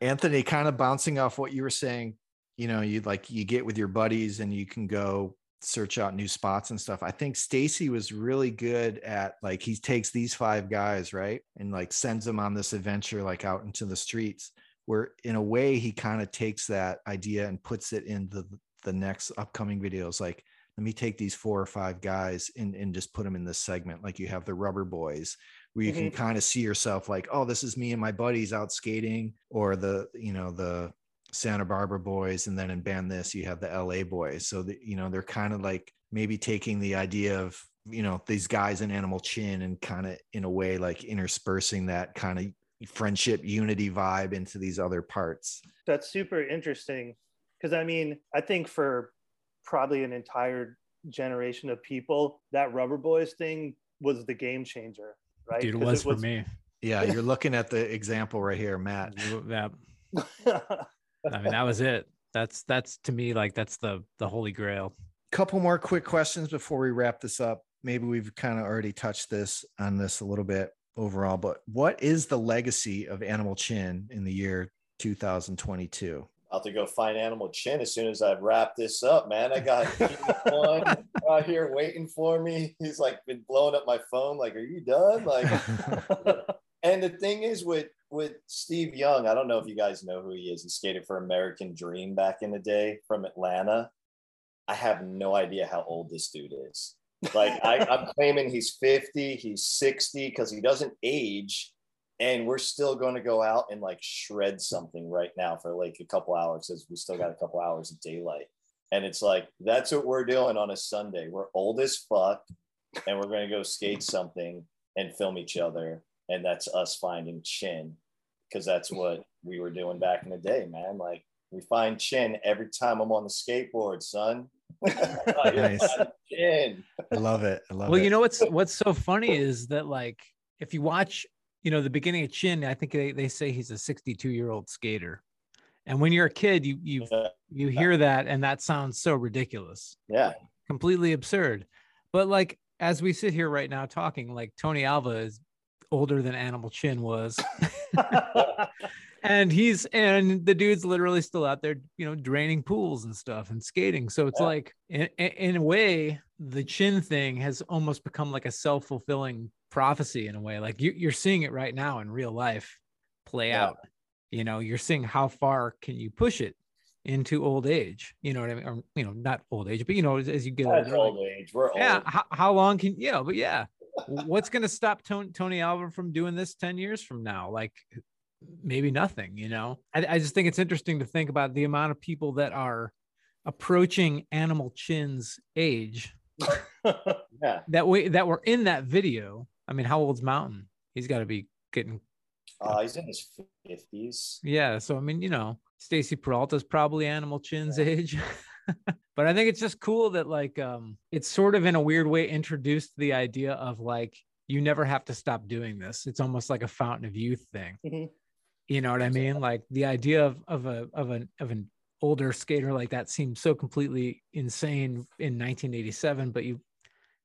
Anthony, kind of bouncing off what you were saying, you know, you like you get with your buddies and you can go search out new spots and stuff. I think Stacy was really good at like, he takes these five guys, right, and like sends them on this adventure, like out into the streets. Where in a way, he kind of takes that idea and puts it in the the next upcoming videos. Like, let me take these four or five guys and, and just put them in this segment. Like, you have the Rubber Boys, where you mm-hmm. can kind of see yourself like, oh, this is me and my buddies out skating, or the, you know, the Santa Barbara Boys. And then in Band This, you have the L A Boys. So that, you know, they're kind of like maybe taking the idea of, you know, these guys in Animal Chin and kind of in a way, like interspersing that kind of friendship unity vibe into these other parts. That's super interesting. Because I mean, I think for probably an entire generation of people, that Rubber Boys thing was the game changer, right? Dude, it was, it was for me. Yeah, you're looking at the example right here, Matt. Yeah. I mean, that was it. That's that's to me like that's the the holy grail. Couple more quick questions before we wrap this up. Maybe we've kind of already touched this on this a little bit overall, but what is the legacy of Animal Chin in the year two thousand twenty-two? I'll have to go find Animal Chin as soon as I wrap this up, man. I got one out here waiting for me. He's like been blowing up my phone. Like, are you done? Like, and the thing is with, with Steve Young, I don't know if you guys know who he is. He skated for American Dream back in the day from Atlanta. I have no idea how old this dude is. Like I, I'm claiming he's fifty, he's sixty, because he doesn't age. And we're still going to go out and like shred something right now for like a couple hours, because we still got a couple hours of daylight. And it's like, that's what we're doing on a Sunday. We're old as fuck, and we're going to go skate something and film each other. And that's us finding Chin, because that's what we were doing back in the day, man. Like, we find Chin every time I'm on the skateboard, son. Nice. Chin. I love it. I love well, it. Well, you know, what's, what's so funny is that like, if you watch, you know, the beginning of Chin, I think they, they say he's a sixty-two year old skater. And when you're a kid, you, you, you hear that, and that sounds so ridiculous. Yeah. Completely absurd. But like, as we sit here right now talking, like Tony Alva is older than Animal Chin was. And he's, and the dude's literally still out there, you know, draining pools and stuff and skating. So it's yeah. like, in, in a way, the Chin thing has almost become like a self-fulfilling prophecy in a way. Like you, you're seeing it right now in real life play yeah. out. You know, you're seeing how far can you push it into old age. You know what I mean? Or, you know, not old age, but you know, as, as you get older, old like, age, we're yeah, old. How, how long can you know? But yeah, what's going to stop Tony, Tony Alva from doing this ten years from now? Like, maybe nothing. You know, I, I just think it's interesting to think about the amount of people that are approaching Animal Chin's age. Yeah. That way, that were in that video. I mean, how old's Mountain? He's got to be getting. Uh, he's in his fifties. Yeah, so I mean, you know, Stacy Peralta is probably Animal Chin's yeah. age. But I think it's just cool that like um, it's sort of in a weird way introduced the idea of like, you never have to stop doing this. It's almost like a fountain of youth thing. Mm-hmm. You know what I mean? Like the idea of, of a, of an, of an older skater like that seems so completely insane in nineteen eighty-seven, but you,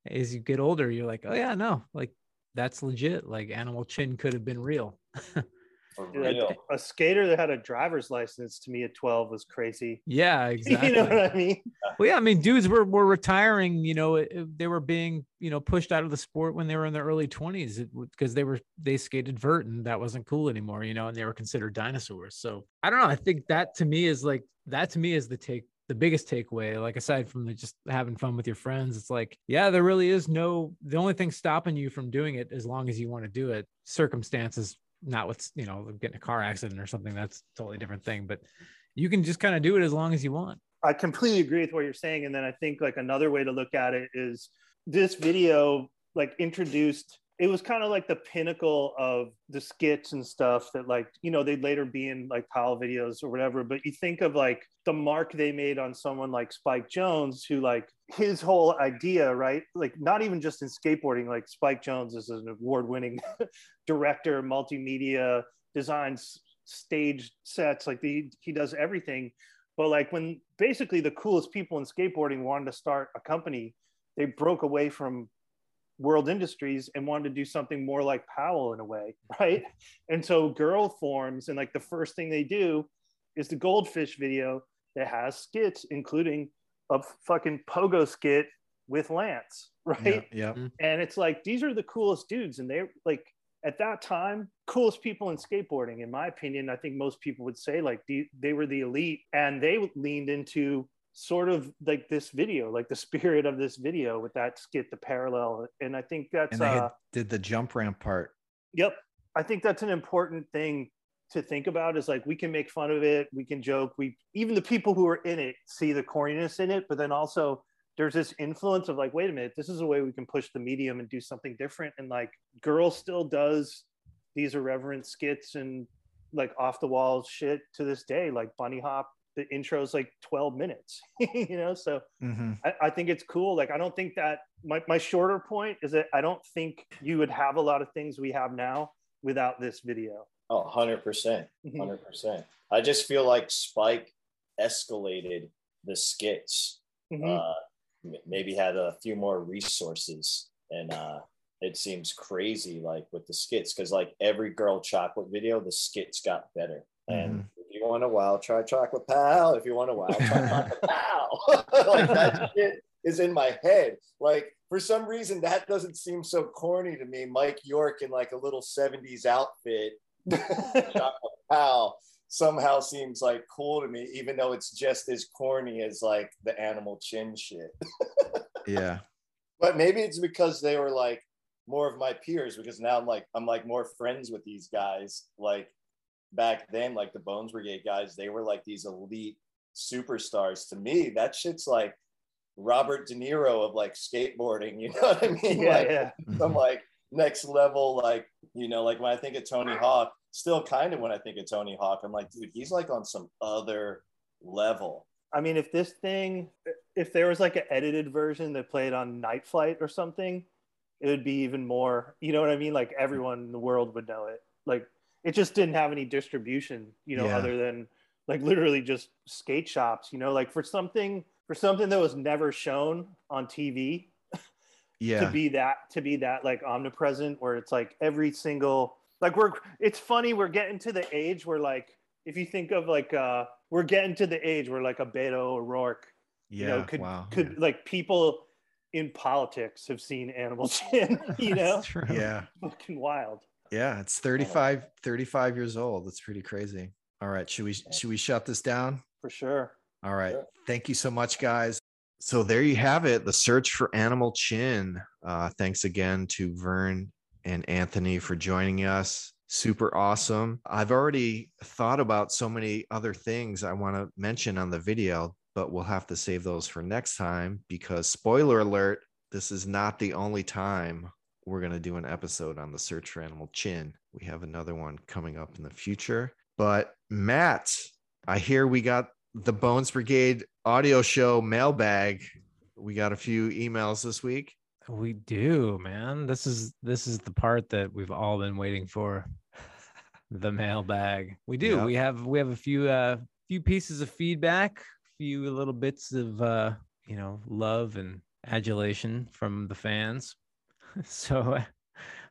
as you get older, you're like, oh yeah, no, like that's legit. Like Animal Chin could have been real. real. A, a skater that had a driver's license to me at twelve was crazy. Yeah, exactly. You know what I mean? Well, yeah, I mean, dudes were, were retiring, you know, it, it, they were being, you know, pushed out of the sport when they were in their early twenties because they were, they skated vert and that wasn't cool anymore, you know, and they were considered dinosaurs. So I don't know. I think that to me is like, that to me is the take, the biggest takeaway, like aside from the just having fun with your friends, it's like, yeah, there really is no, the only thing stopping you from doing it, as long as you want to do it, circumstances, not with, you know, getting a car accident or something, that's a totally different thing, but you can just kind of do it as long as you want. I completely agree with what you're saying. And then I think like another way to look at it is this video, like introduced, it was kind of like the pinnacle of the skits and stuff that like, you know, they'd later be in like Powell videos or whatever, but you think of like the mark they made on someone like Spike Jones, who like his whole idea, right? Like not even just in skateboarding, like Spike Jones is an award-winning director, multimedia, designs stage sets, like the, he does everything. But like when basically the coolest people in skateboarding wanted to start a company, they broke away from World Industries and wanted to do something more like Powell in a way, right? And so Girl forms, and like the first thing they do is the Goldfish video that has skits, including a fucking pogo skit with Lance, right? Yeah, yeah. And it's like, these are the coolest dudes, and they're like, at that time, coolest people in skateboarding, in my opinion. I think most people would say like the, they were the elite, and they leaned into sort of like this video, like the spirit of this video with that skit, the parallel. And I think that's, and they had, uh, did the jump ramp part. Yep. I think that's an important thing to think about, is like, we can make fun of it. We can joke. We, even the people who are in it see the corniness in it, but then also there's this influence of like, wait a minute, this is a way we can push the medium and do something different. And like Girl still does these irreverent skits and like off the wall shit to this day, like bunny hop. The intro is like twelve minutes, you know? So mm-hmm. I, I think it's cool. Like, I don't think that my, my shorter point is that I don't think you would have a lot of things we have now without this video. Oh, one hundred percent, one hundred percent. I just feel like Spike escalated the skits, mm-hmm. uh, maybe had a few more resources. And uh, it seems crazy, like with the skits, because like every Girl Chocolate video, the skits got better. And mm-hmm. if you want a wild, try Chocolate Pal. If you want a wild, try Chocolate Pal. Like that shit is in my head. Like for some reason, that doesn't seem so corny to me. Mike York in like a little seventies outfit, Chocolate Pal, somehow seems like cool to me, even though it's just as corny as like the Animal Chin shit. Yeah. But maybe it's because they were like more of my peers, because now I'm like, I'm like more friends with these guys. Like, back then, like the Bones Brigade guys, they were like these elite superstars. To me, that shit's like Robert De Niro of like skateboarding, you know what I mean? Yeah, like, yeah. Some like next level, like, you know, like when I think of Tony Hawk, still kind of when I think of Tony Hawk, I'm like, dude, he's like on some other level. I mean, if this thing, if there was like an edited version that played on Night Flight or something, it would be even more, you know what I mean? Like everyone in the world would know it. Like, it just didn't have any distribution, you know, yeah. other than like literally just skate shops, you know, like for something, for something that was never shown on T V yeah. to be that, to be that like omnipresent, where it's like every single, like we're, it's funny. We're getting to the age where like, if you think of like, uh, we're getting to the age where like a Beto O'Rourke, yeah, you know, could, wow. could yeah. like people in politics have seen Animal Chin, you know? True. Yeah. Fucking wild. Yeah, it's thirty-five years old. That's pretty crazy. All right, should we should we shut this down? For sure. All right. Sure. Thank you so much, guys. So there you have it, The Search for Animal Chin. Uh, thanks again to Vern and Anthony for joining us. Super awesome. I've already thought about so many other things I want to mention on the video, but we'll have to save those for next time, because spoiler alert, this is not the only time we're going to do an episode on The Search for Animal Chin. We have another one coming up in the future. But Matt, I hear we got the Bones Brigade audio show mailbag. We got a few emails this week. We do, man. This is this is the part that we've all been waiting for. The mailbag. We do. Yep. We have we have a few uh few pieces of feedback, few little bits of uh you know love and adulation from the fans. So uh,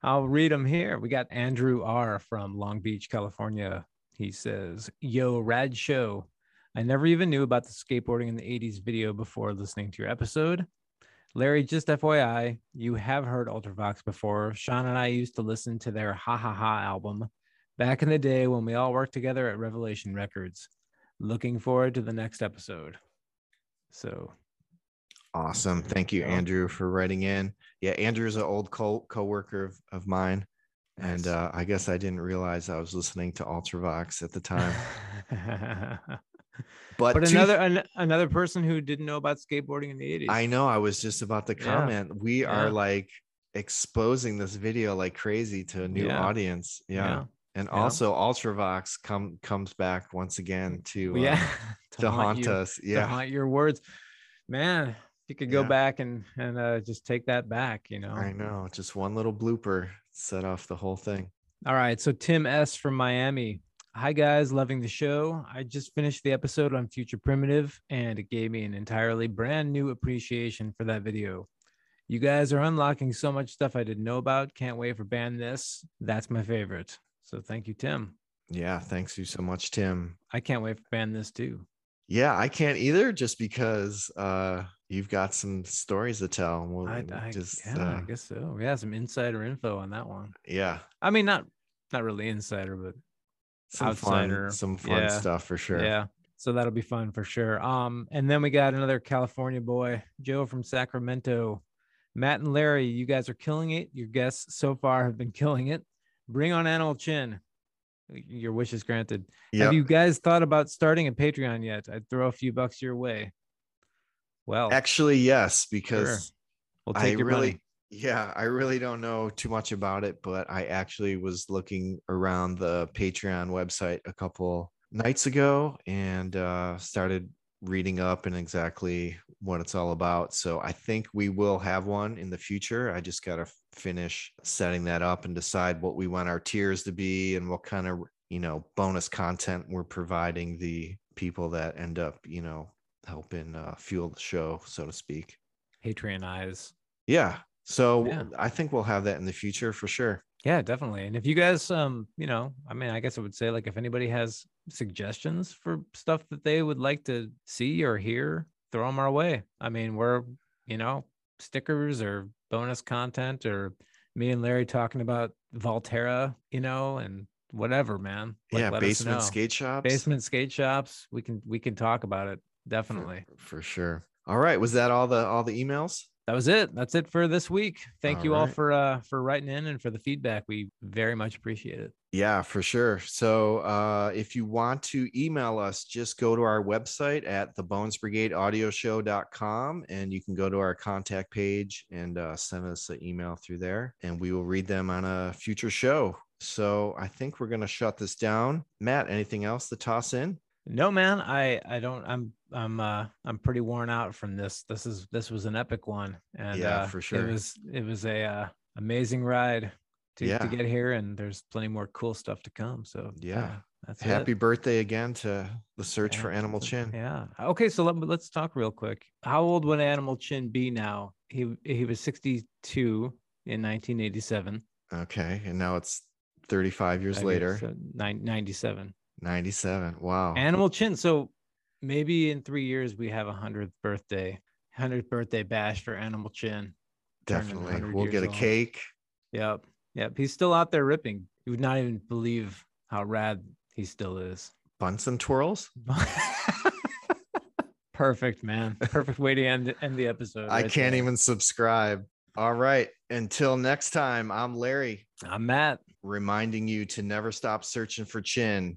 I'll read them here. We got Andrew R from Long Beach, California. He says, "Yo, Rad Show. I never even knew about the skateboarding in the eighties video before listening to your episode. Larry, just F Y I, you have heard Ultravox before. Sean and I used to listen to their Ha Ha Ha album back in the day when we all worked together at Revelation Records. Looking forward to the next episode." So awesome. Thank you, Andrew, for writing in. Yeah, Andrew's an old co- co-worker of, of mine. And uh, I guess I didn't realize I was listening to Ultravox at the time. But, but another th- an, another person who didn't know about skateboarding in the eighties. I know. I was just about to comment. Yeah. We are yeah. like exposing this video like crazy to a new yeah. audience. Yeah. yeah. And yeah. also Ultravox come, comes back once again to, uh, yeah. to, to haunt you, us. Yeah. To haunt your words. Man, you could go yeah. back and, and uh, just take that back, you know. I know. Just one little blooper set off the whole thing. All right. So Tim S. from Miami. "Hi, guys. Loving the show. I just finished the episode on Future Primitive, and it gave me an entirely brand new appreciation for that video. You guys are unlocking so much stuff I didn't know about. Can't wait for Ban This. That's my favorite." So thank you, Tim. Yeah, thanks you so much, Tim. I can't wait for Ban This too. Yeah, I can't either, just because uh, you've got some stories to tell. We'll I, I, just, yeah, uh, I guess so. Yeah, some insider info on that one. Yeah. I mean, not not really insider, but some outsider. Fun, some fun yeah. stuff for sure. Yeah, so that'll be fun for sure. Um, and then we got another California boy, Joe from Sacramento. "Matt and Larry, you guys are killing it. Your guests so far have been killing it. Bring on Animal Chin. Your wish is granted." Yep. "Have you guys thought about starting a Patreon yet? I'd throw a few bucks your way." Well, actually, yes, because sure. we'll take I your really, money. Yeah, I really don't know too much about it, but I actually was looking around the Patreon website a couple nights ago and uh, started reading up and exactly what it's all about. So I think we will have one in the future. I just got to finish setting that up and decide what we want our tiers to be and what kind of, you know, bonus content we're providing the people that end up, you know, helping uh, fuel the show, so to speak. Patreonize. Yeah. So yeah. I think we'll have that in the future for sure. Yeah, definitely. And if you guys, um, you know, I mean, I guess I would say, like, if anybody has suggestions for stuff that they would like to see or hear, throw them our way. I mean, we're, you know, stickers or bonus content or me and Larry talking about Volterra, you know, and whatever, man. Like, yeah, basement skate shops. Basement skate shops. We can we can talk about it. Definitely. For, for sure. All right. Was that all the all the emails? That was it. That's it for this week. Thank all you right. all for uh, for writing in and for the feedback. We very much appreciate it. Yeah, for sure. So uh, if you want to email us, just go to our website at the bones brigade audio show dot com, and you can go to our contact page and uh, send us an email through there, and we will read them on a future show. So I think we're going to shut this down. Matt, anything else to toss in? No, man, I, I don't, I'm, I'm, uh, I'm pretty worn out from this. This is, this was an epic one. And yeah, uh, for sure. It was, it was a, uh, amazing ride to, yeah. to get here, and there's plenty more cool stuff to come. So yeah, yeah that's happy it. Birthday again to the search yeah. for Animal Chin. Yeah. Okay. So let, let's talk real quick. How old would Animal Chin be now? He, he was sixty-two in nineteen eighty-seven. Okay. And now it's thirty-five years later. So ninety-seven. ninety-seven. Wow. Animal Chin. So maybe in three years we have a hundredth birthday, hundredth birthday bash for Animal Chin. Definitely. We'll get a cake. Yep. Yep. He's still out there ripping. You would not even believe how rad he still is. Bunsen twirls. Perfect, man. Perfect way to end, end the episode. I right can't there. even subscribe. All right. Until next time, I'm Larry. I'm Matt. Reminding you to never stop searching for Chin.